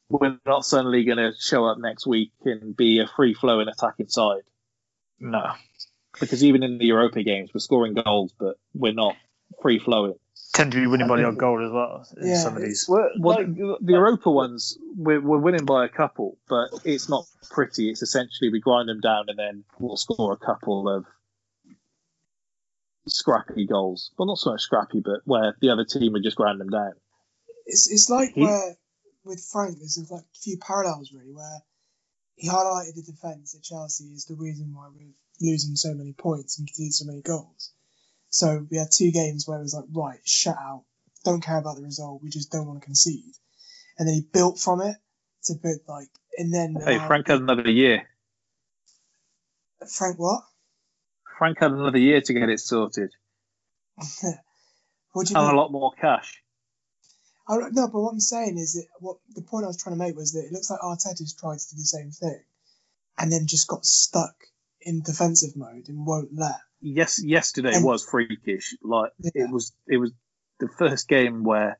We're not suddenly going to show up next week and be a free flowing attacking side. No, because even in the Europa games, we're scoring goals, but we're not free flowing. Tend to be winning by the odd goal as well in yeah, some of these. Well, like, the Europa ones, we're, we're winning by a couple, but it's not pretty. It's essentially we grind them down and then we'll score a couple of scrappy goals. Well, not so much scrappy, but where the other team would just grind them down. It's it's like yeah. where with Frank, there's like a few parallels really, where he highlighted the defence at Chelsea is the reason why we're losing so many points and conceding so many goals. So we had two games where it was like, right, shut out. Don't care about the result. We just don't want to concede. And then he built from it to build, like, and then... Hey, uh, Frank had another year. Frank what? Frank had another year to get it sorted. What do you and know? A lot more cash. I, no, but what I'm saying is that what the point I was trying to make was that it looks like Arteta's tried to do the same thing and then just got stuck in defensive mode and won't let. Yes, yesterday and, was freakish. Like yeah. it was, it was the first game where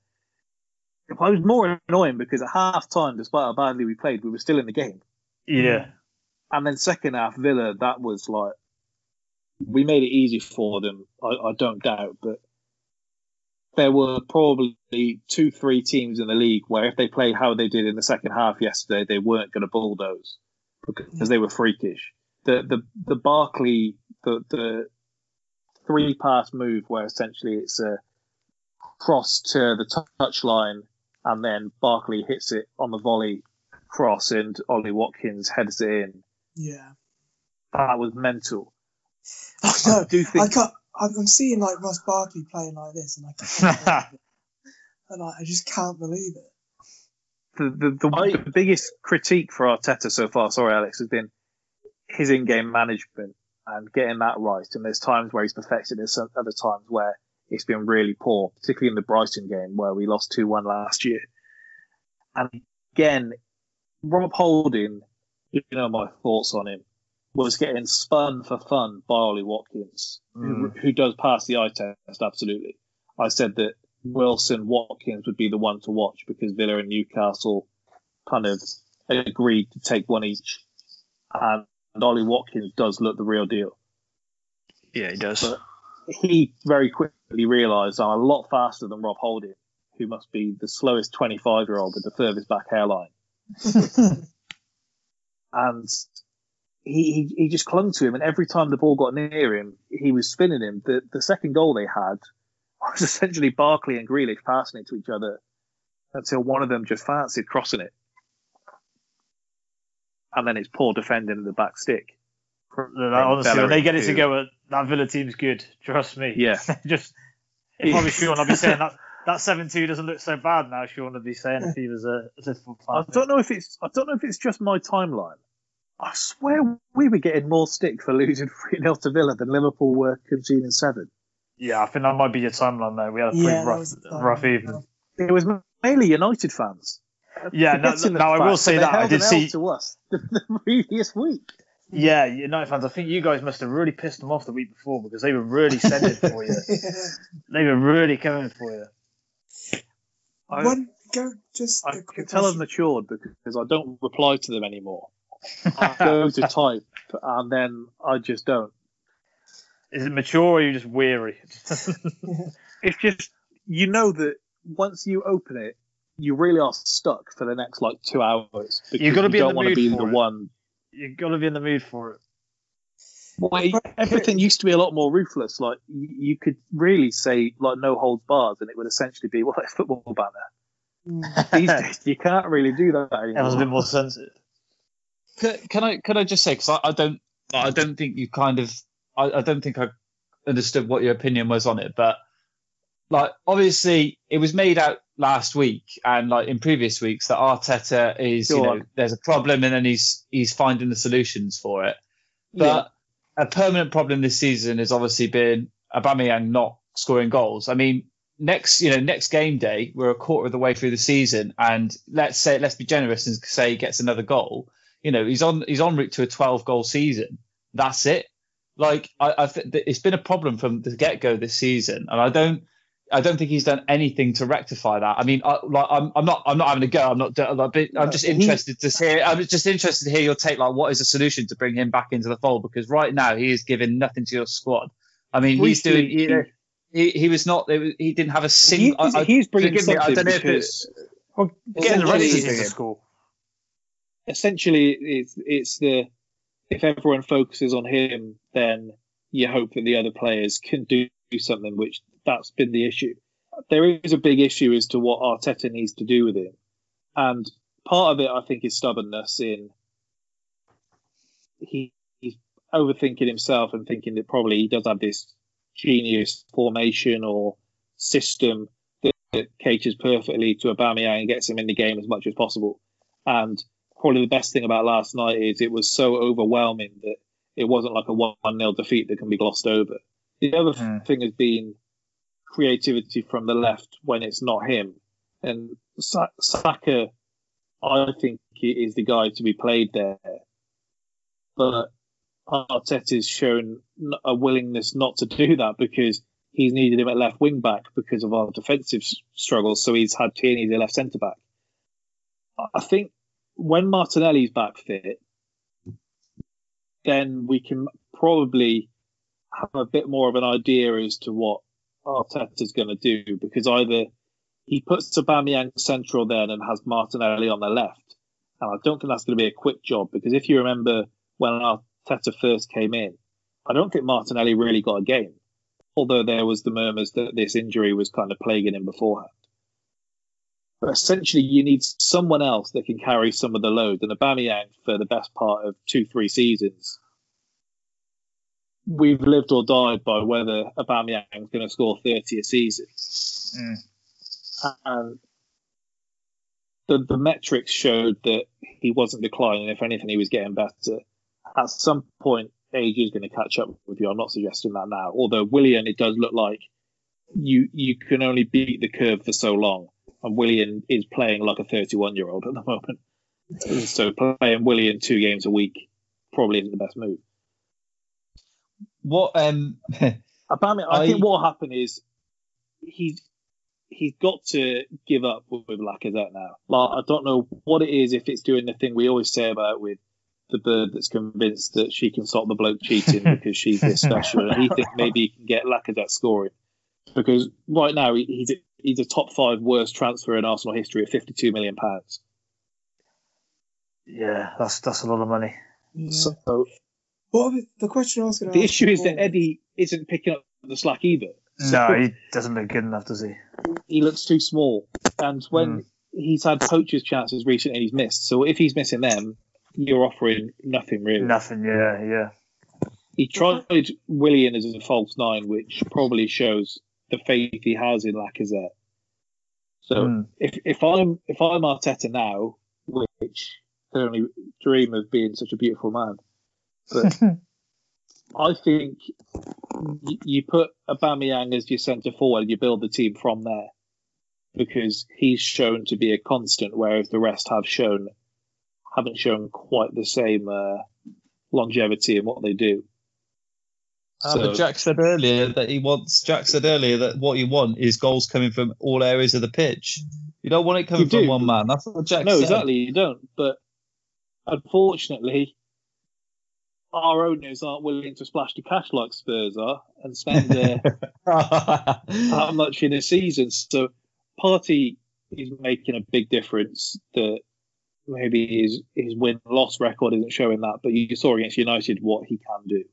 it was more annoying because at half time, despite how badly we played, we were still in the game. Yeah. And then second half, Villa, that was like we made it easy for them. I, I don't doubt, but there were probably two, three teams in the league where if they played how they did in the second half yesterday, they weren't going to bulldoze because yeah. they were freakish. The the the Barkley. The, the three-pass move where essentially it's a cross to the touchline and then Barkley hits it on the volley cross and Ollie Watkins heads it in. Yeah. That was mental. I know. I do think... I can't, I'm seeing like Ross Barkley playing like this and I can't believe it. And I, I just can't believe it. The, the, the, I, the biggest critique for Arteta so far, sorry Alex, has been his in-game management. And getting that right. And there's times where he's perfected, there's other times where it's been really poor, particularly in the Brighton game where we lost two one last year. And again, Rob Holding, you know my thoughts on him, was getting spun for fun by Ollie Watkins, mm. who, who does pass the eye test, absolutely. I said that Wilson Watkins would be the one to watch because Villa and Newcastle kind of agreed to take one each. And And Ollie Watkins does look the real deal. Yeah, he does. But he very quickly realised I'm a lot faster than Rob Holding, who must be the slowest twenty-five-year-old with the furthest back hairline. And he, he he just clung to him, and every time the ball got near him, he was spinning him. The, the second goal they had was essentially Barkley and Grealish passing it to each other until one of them just fancied crossing it. And then it's poor defending in the back stick. Honestly, when they get it together, that Villa team's good. Trust me. Yeah. Just probably Sean, I'll be saying that that seven two doesn't look so bad now. Sean would be saying if he was a, a difficult player. I don't know if it's I don't know if it's just my timeline. I swear we were getting more stick for losing three nil to Villa than Liverpool were conceding seven. Yeah, I think that might be your timeline though. We had a pretty yeah, rough rough evening. It was mainly United fans. Yeah, no, no I will say that I did see to us the, the previous week. Yeah, United fans, I think you guys must have really pissed them off the week before because they were really sending for you. They were really coming for you. I, One, go, just I can tell I've matured because I don't reply to them anymore. I go to type and then I just don't. Is it mature or are you just weary? It's just, you know that once you open it, you really are stuck for the next like two hours. You've got to be in the mood for it. You've got to be in the mood for it. Well, everything used to be a lot more ruthless. Like you could really say like no holds barred, and it would essentially be what well, a football banner. These days, you can't really do that anymore. That was a bit more sensitive. Can, can I? Can I just say? Because I, I don't. I don't think you kind of. I, I don't think I understood what your opinion was on it, but like obviously it was made out last week and like in previous weeks that Arteta is Go you know on. There's a problem and then he's he's finding the solutions for it, but. Yeah. A permanent problem this season has obviously been Aubameyang not scoring goals. I mean, next you know next game day, we're a quarter of the way through the season, and let's say let's be generous and say he gets another goal. You know, he's on he's en route to a twelve goal season. That's it. Like I, I th- it's been a problem from the get go this season, and I don't I don't think he's done anything to rectify that. I mean, I, like I'm I'm not I'm not having a go. I'm not I'm just interested to hear. I'm just interested to hear your take. Like, what is the solution to bring him back into the fold? Because right now he is giving nothing to your squad. I mean, he's doing. You know, he he was not. He didn't have a single. He, he's bringing something. I don't know if it's well, getting ready to score. Essentially, it's it's the if everyone focuses on him, then you hope that the other players can do something which. That's been the issue. There is a big issue as to what Arteta needs to do with him. And part of it, I think, is stubbornness in he, he's overthinking himself and thinking that probably he does have this genius formation or system that, that caters perfectly to Aubameyang and gets him in the game as much as possible. And probably the best thing about last night is it was so overwhelming that it wasn't like a one nil defeat that can be glossed over. The other mm. thing has been creativity from the left when it's not him, and Saka, I think, is the guy to be played there. But Arteta's shown a willingness not to do that because he's needed him at left wing back because of our defensive struggles. So he's had Tierney the left centre back. I think when Martinelli's back fit, then we can probably have a bit more of an idea as to what Arteta's going to do, because either he puts Aubameyang central then and has Martinelli on the left, and I don't think that's going to be a quick job, because if you remember when Arteta first came in, I don't think Martinelli really got a game, although there was the murmurs that this injury was kind of plaguing him beforehand. But essentially you need someone else that can carry some of the load, and Aubameyang for the best part of two, three seasons we've lived or died by whether Aubameyang's going to score thirty a season. Mm. And the, the metrics showed that he wasn't declining. If anything, he was getting better. At some point, age is going to catch up with you. I'm not suggesting that now. Although Willian, it does look like you you can only beat the curve for so long. And Willian is playing like a thirty-one-year-old at the moment. So playing Willian two games a week probably isn't the best move. What um, Aubameyang, I think I, what will happen is he's he's got to give up with, with Lacazette now. Like, I don't know what it is, if it's doing the thing we always say about with the bird that's convinced that she can stop the bloke cheating because she's this special, and he thinks maybe he can get Lacazette scoring, because right now he, he's a, he's a top five worst transfer in Arsenal history at fifty-two million pounds. Yeah, that's that's a lot of money. Yeah. So. Well, the question I was going to the ask issue is that Eddie isn't picking up the slack either. So no, he doesn't look good enough, does he? He looks too small. And when mm. he's had poacher's chances recently, he's missed. So if he's missing them, you're offering nothing, really. Nothing, yeah, yeah. He tried Willian as a false nine, which probably shows the faith he has in Lacazette. So mm. if, if I'm if I'm Arteta now, which I only dream of being such a beautiful man, but I think you put Aubameyang as your centre forward and you build the team from there, because he's shown to be a constant, whereas the rest have shown haven't shown quite the same uh, longevity in what they do. Uh, so, but Jack said earlier that he wants. Jack said earlier that what you want is goals coming from all areas of the pitch. You don't want it coming from do. one man. That's what Jack no, said. No, exactly, you don't. But unfortunately, our owners aren't willing to splash the cash like Spurs are and spend their how much in a season. So Partey is making a big difference. That maybe his his win loss record isn't showing that, but you saw against United what he can do.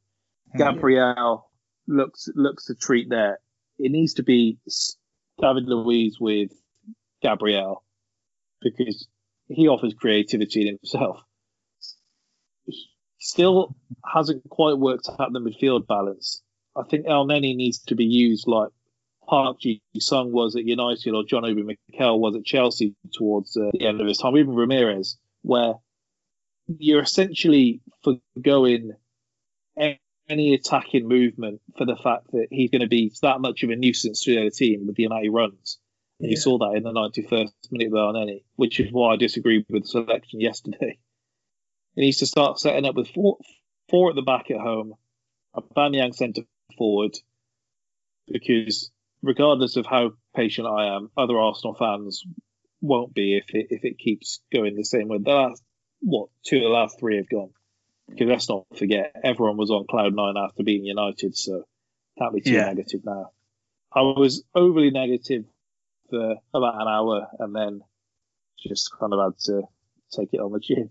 Gabriel looks looks to treat there. It needs to be David Luiz with Gabriel because he offers creativity in himself. He still hasn't quite worked out the midfield balance. I think El Neni needs to be used like Park Ji-sung was at United or John Obi Mikel was at Chelsea towards uh, the end of his time, even Ramirez, where you're essentially forgoing any attacking movement for the fact that he's going to be that much of a nuisance to the other team with the amount he runs. And yeah. You saw that in the ninety-first minute there on any, which is why I disagreed with the selection yesterday. He needs to start setting up with four, four at the back at home, Aubameyang centre forward, because regardless of how patient I am, other Arsenal fans won't be if it if it keeps going the same way. The last, what, two of the last three have gone. Because let's not forget, everyone was on cloud nine after being United, so can't be too yeah. negative now. I was overly negative for about an hour and then just kind of had to take it on the chin.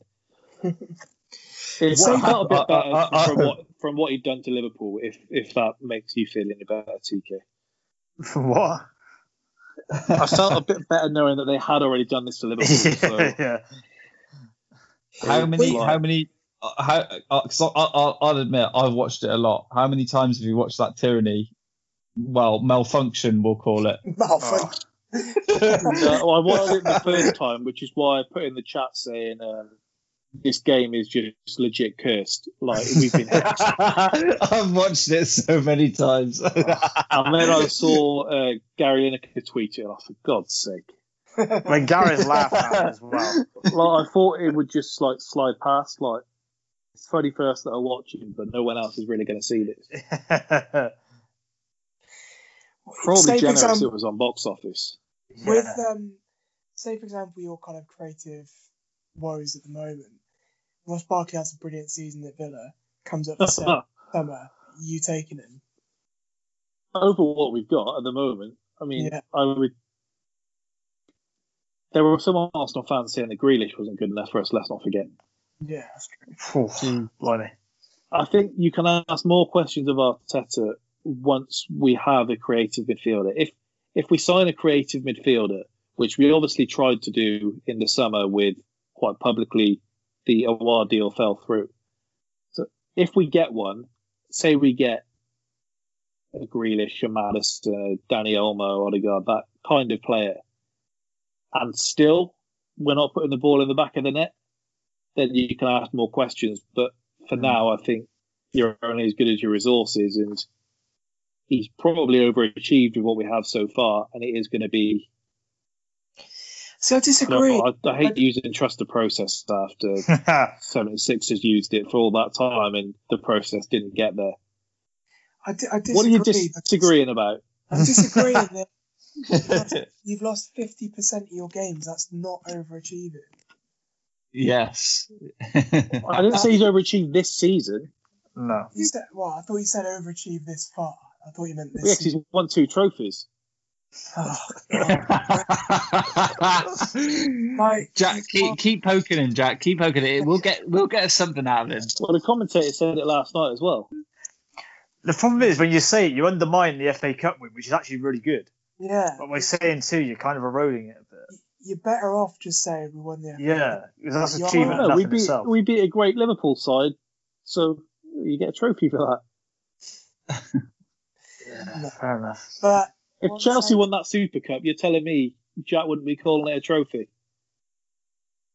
It's well, got a bit better I, I, I, from, what, from what he'd done to Liverpool, if if that makes you feel any better, T K. From what? I felt a bit better knowing that they had already done this to Liverpool. yeah, so. yeah. How many? Like, how many? How? Uh, cause I, I, I'll admit I've watched it a lot. How many times have you watched that tyranny? Well, malfunction, we'll call it. Malfunction. Oh. no, well, I watched it the first time, which is why I put in the chat saying um, this game is just legit cursed. Like we've been. I've watched it so many times. And then I saw uh, Gary Lineker tweet it, and I for God's sake. When Gary's laughed at it as well. Like I thought it would just like slide past, like. It's funny for us that are watching, but no one else is really going to see this. Probably say generous example, it was on box office. With, yeah. um, say, for example, your kind of creative woes at the moment. Ross Barkley has a brilliant season at Villa, comes up for summer, you taking him? Over what we've got at the moment, I mean, yeah. I would... There were some Arsenal fans saying that Grealish wasn't good enough for us, let's not forget. Yeah, that's true. I think you can ask more questions of Arteta once we have a creative midfielder. If if we sign a creative midfielder, which we obviously tried to do in the summer with quite publicly, the Aouar deal fell through. So if we get one, say we get a Grealish, a Maddison, Danny Olmo, Odegaard, that kind of player, and still we're not putting the ball in the back of the net, then you can ask more questions. But for now, I think you're only as good as your resources, and he's probably overachieved with what we have so far, and it is going to be... So I disagree. I, I hate I... using trust the process after seventy-six has used it for all that time, and the process didn't get there. I, d- I disagree. What are you disagreeing about? I disagree that you've lost, you've lost fifty percent of your games. That's not overachieving. Yes. I didn't say he's overachieved this season. No. You said, well, I thought you said overachieved this far. I thought you meant this. Yes, season. He's won two trophies. Oh, like, Jack, keep, keep poking him, Jack. Keep poking it. We'll get we'll get something out of him. Well, the commentator said it last night as well. The problem is when you say it, you undermine the F A Cup win, which is actually really good. Yeah. But by saying two, you're kind of eroding it a bit. You're better off just saying we won the F A. Yeah, because that's an achievement enough in itself. We beat a great Liverpool side, so you get a trophy for that. yeah, no. Fair enough. But if Chelsea won that Super Cup, you're telling me Jack wouldn't be calling it a trophy?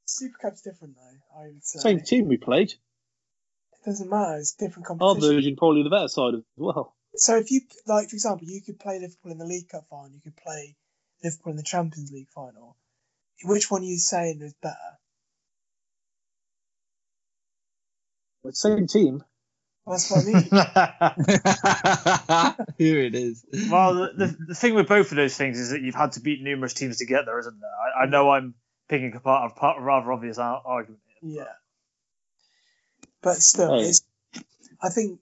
Super Cup's different, though, I would say. Same team we played. It doesn't matter, it's different competition. Our version, probably the better side as well. So if you, like, for example, you could play Liverpool in the League Cup final, you could play Liverpool in the Champions League final. Which one are you saying is better? Well, same team. That's what I mean. Here it is. Well, the, the, the thing with both of those things is that you've had to beat numerous teams to get there, isn't there? I, I know I'm picking apart a part, rather obvious argument. Here, yeah. But still, hey. it's, I think,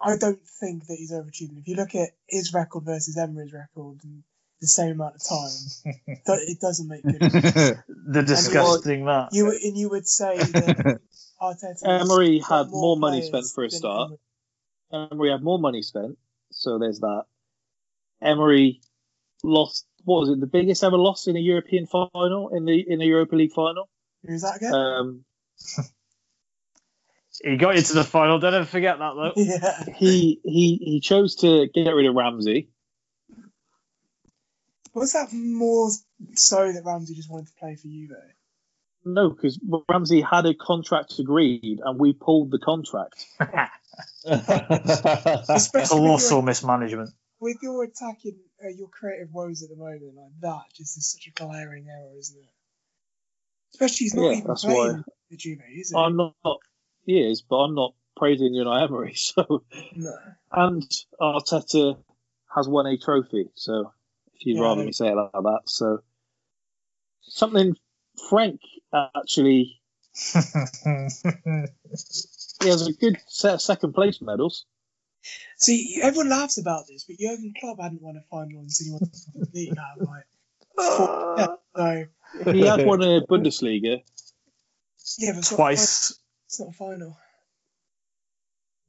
I don't think that he's overachieving. If you look at his record versus Emery's record in the same amount of time, it doesn't make good sense. The disgusting that. You, and you would say that Arteta... Emery had more, more money spent for a start. Emery. Emery had more money spent, so there's that. Emery lost, what was it, the biggest ever loss in a European final, in the in the Europa League final? Who's that again? Um... He got you to the final. Don't ever forget that, though. Yeah. He he he chose to get rid of Ramsey. Was that more so that Ramsey just wanted to play for Juve? No, because Ramsey had a contract agreed, and we pulled the contract. Colossal mismanagement. With your attacking, uh, your creative woes at the moment, like that, just is such a glaring error, isn't it? Especially he's not yeah, even playing the Juve, is it? I'm not. Years, but I'm not praising Unai Emery. So, no. And Arteta has won a trophy. So, if you'd yeah, rather me say it like that, so something Frank actually he has a good set of second place medals. See, everyone laughs about this, but Jurgen Klopp hadn't won a final until he won the league. Like, no, he had won a Bundesliga. Yeah, but twice. Not It's not a final.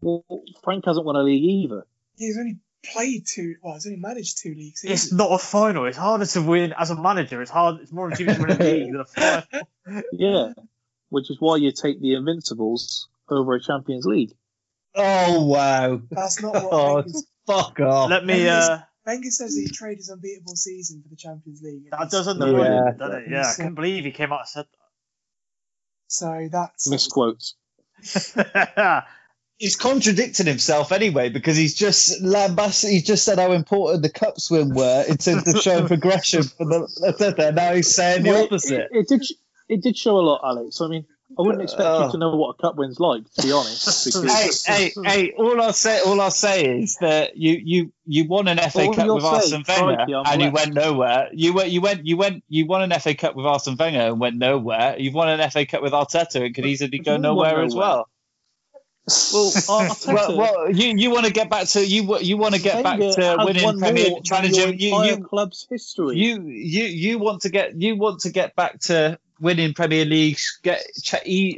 Well, Frank hasn't won a league either. Yeah, he's only played two. Well, he's only managed two leagues. It's it? not a final. It's harder to win as a manager. It's hard. It's more achievable to win a league than a final. Yeah, which is why you take the Invincibles over a Champions League. Oh wow, that's not what. Oh, Wenger's... fuck off. Let me. Wenger's, uh... Wenger says that he traded his unbeatable season for the Champions League. That does annoy me. Yeah, does it? yeah. I couldn't believe he came out and said that. So that's... Misquotes. He's contradicted himself anyway, because he's just lambasted, he's just said how important the cup swim were in terms of showing progression for the... Now he's saying well, the opposite. It, it, it, did, it did show a lot, Alex. I mean, I wouldn't expect uh, you to know what a cup win's like, to be honest. Because... Hey, hey, hey, all I'll say, all I'll say is that you, you, you won an F A all Cup with Arsene Wenger and left. you went nowhere. You went, you went, you went, you won an F A Cup with Arsene Wenger and went nowhere. You've won an F A Cup with Arteta and could easily go nowhere, nowhere as well. Well, Arteta, well, well, you you want to get back to you you want to get back to winning Premier Challenging you, you club's history. You you you want to get you want to get back to. Winning Premier Leagues, get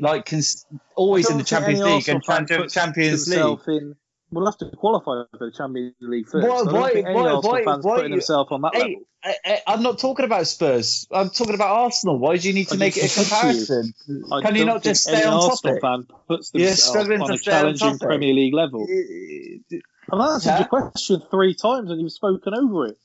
like cons- always in the Champions League and trying to Champions League. In, we'll have to qualify for the Champions League first. Why, so why, why, why, fans why putting you, themselves on that hey, level. I, I, I'm not talking about Spurs. I'm talking about Arsenal. Why do you need to I make it a comparison? You. Can you not just stay on Arsenal topic? Fan puts themselves yeah, on a challenging on Premier League level. I've answered yeah. your question three times and you've spoken over it.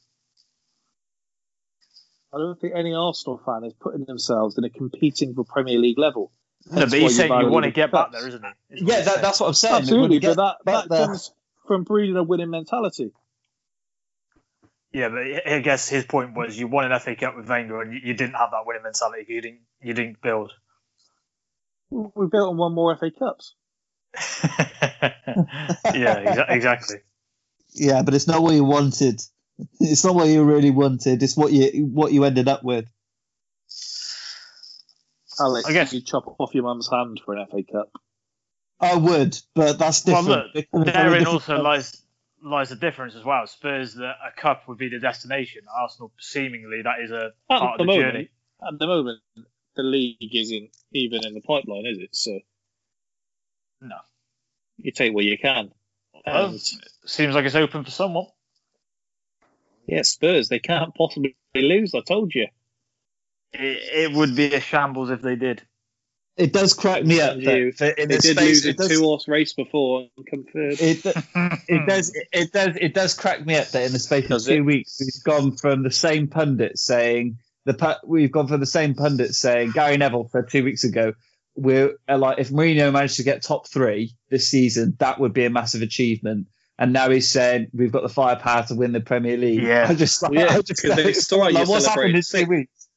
I don't think any Arsenal fan is putting themselves in a competing for Premier League level. No, but he's saying you want to get back there, isn't he? Yeah, that, that's what I'm saying. Absolutely, but that, that comes from breeding a winning mentality. Yeah, but I guess his point was you won an F A Cup with Wenger and you, you didn't have that winning mentality. You didn't, you didn't build. We built on one more F A Cups. Yeah, exa- exactly. Yeah, but it's not what you wanted. It's not what you really wanted. It's what you what you ended up with. Alex, I guess you chop off your mum's hand for an F A Cup. I would, but that's different. Well, look, therein also lies lies the difference as well. Spurs, the, a cup would be the destination. Arsenal, seemingly, that is a part of the journey. At the moment, the league isn't even in the pipeline, is it? So, no, you take what you can. Well, and... Seems like it's open for someone. Yeah, Spurs, they can't possibly lose, I told you. It, it would be a shambles if they did. It does crack me up. You, for, in they did space, lose a does, two-horse race before and come third. It, it, does, it, it, does, it does crack me up that in the space of two it? weeks, we've gone from the same pundit saying, the we've gone from the same pundit saying, Gary Neville said two weeks ago, we're like if Mourinho managed to get top three this season, that would be a massive achievement. And now he's saying we've got the firepower to win the Premier League. Yeah, I just, yeah, I just, I just like, what's happened in two weeks?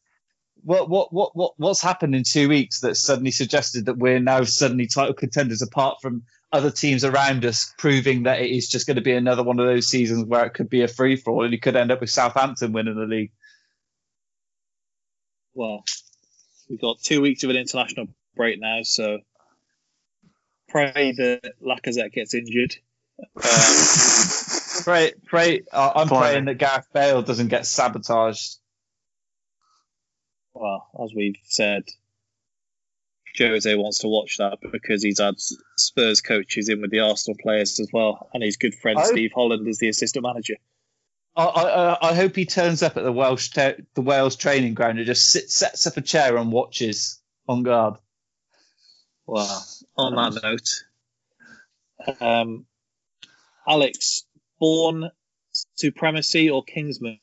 What what what what what's happened in two weeks that suddenly suggested that we're now suddenly title contenders? Apart from other teams around us proving that it is just going to be another one of those seasons where it could be a free for all, and you could end up with Southampton winning the league. Well, we've got two weeks of an international break now, so pray that Lacazette gets injured. Um, pray, pray. Uh, I'm Fine. praying that Gareth Bale doesn't get sabotaged. Well, as we've said, Jose wants to watch that because he's had Spurs coaches in with the Arsenal players as well, and his good friend I, Steve Holland is the assistant manager. I, I, I hope he turns up at the Welsh te- the Wales training ground and just sits, sets up a chair and watches on guard. Well, on that note, um, Alex, Bourne supremacy or Kingsman?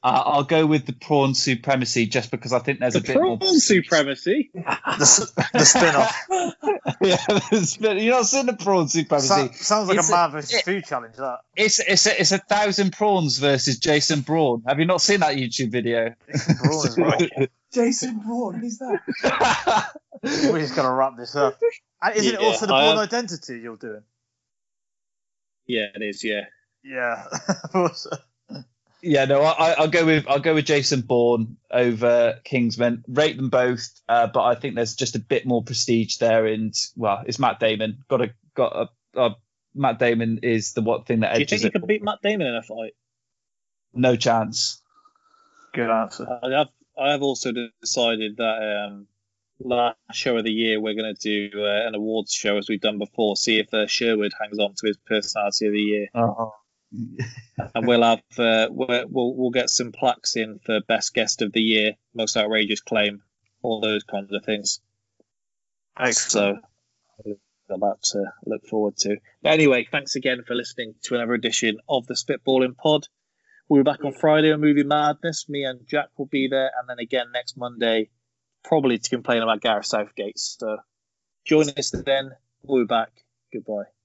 Uh, I'll go with the prawn supremacy just because I think there's the a bit prawn more... prawn supremacy? the, the spin-off. yeah, the spin- you're not seeing the prawn supremacy. So, sounds like it's a man versus it, food challenge, that. It's it's a, it's a thousand prawns versus Jason Braun. Have you not seen that YouTube video? Jason Braun is right. Jason Braun, who's that? We're just going to wrap this up. And isn't yeah, it also the I Braun am... identity you're doing? Yeah, it is, yeah. Yeah, of course. Yeah, no, I, I'll go with I'll go with Jason Bourne over Kingsman. Rate them both, uh, but I think there's just a bit more prestige there. And well, it's Matt Damon. Got a got a, a Matt Damon is the one thing that edges it. Do you think you can beat Matt Damon in a fight? No chance. Good answer. I have I have also decided that um, last show of the year we're going to do uh, an awards show as we've done before. See if uh, Sherwood hangs on to his personality of the year. Uh-huh. and we'll have uh, we'll we'll get some plaques in for best guest of the year, most outrageous claim, all those kinds of things. Excellent. So got that to look forward to. But anyway, thanks again for listening to another edition of the Spitballing Pod. We'll be back on Friday on Movie Madness. Me and Jack will be there, and then again next Monday, probably to complain about Gareth Southgate. So join us then. We'll be back. Goodbye.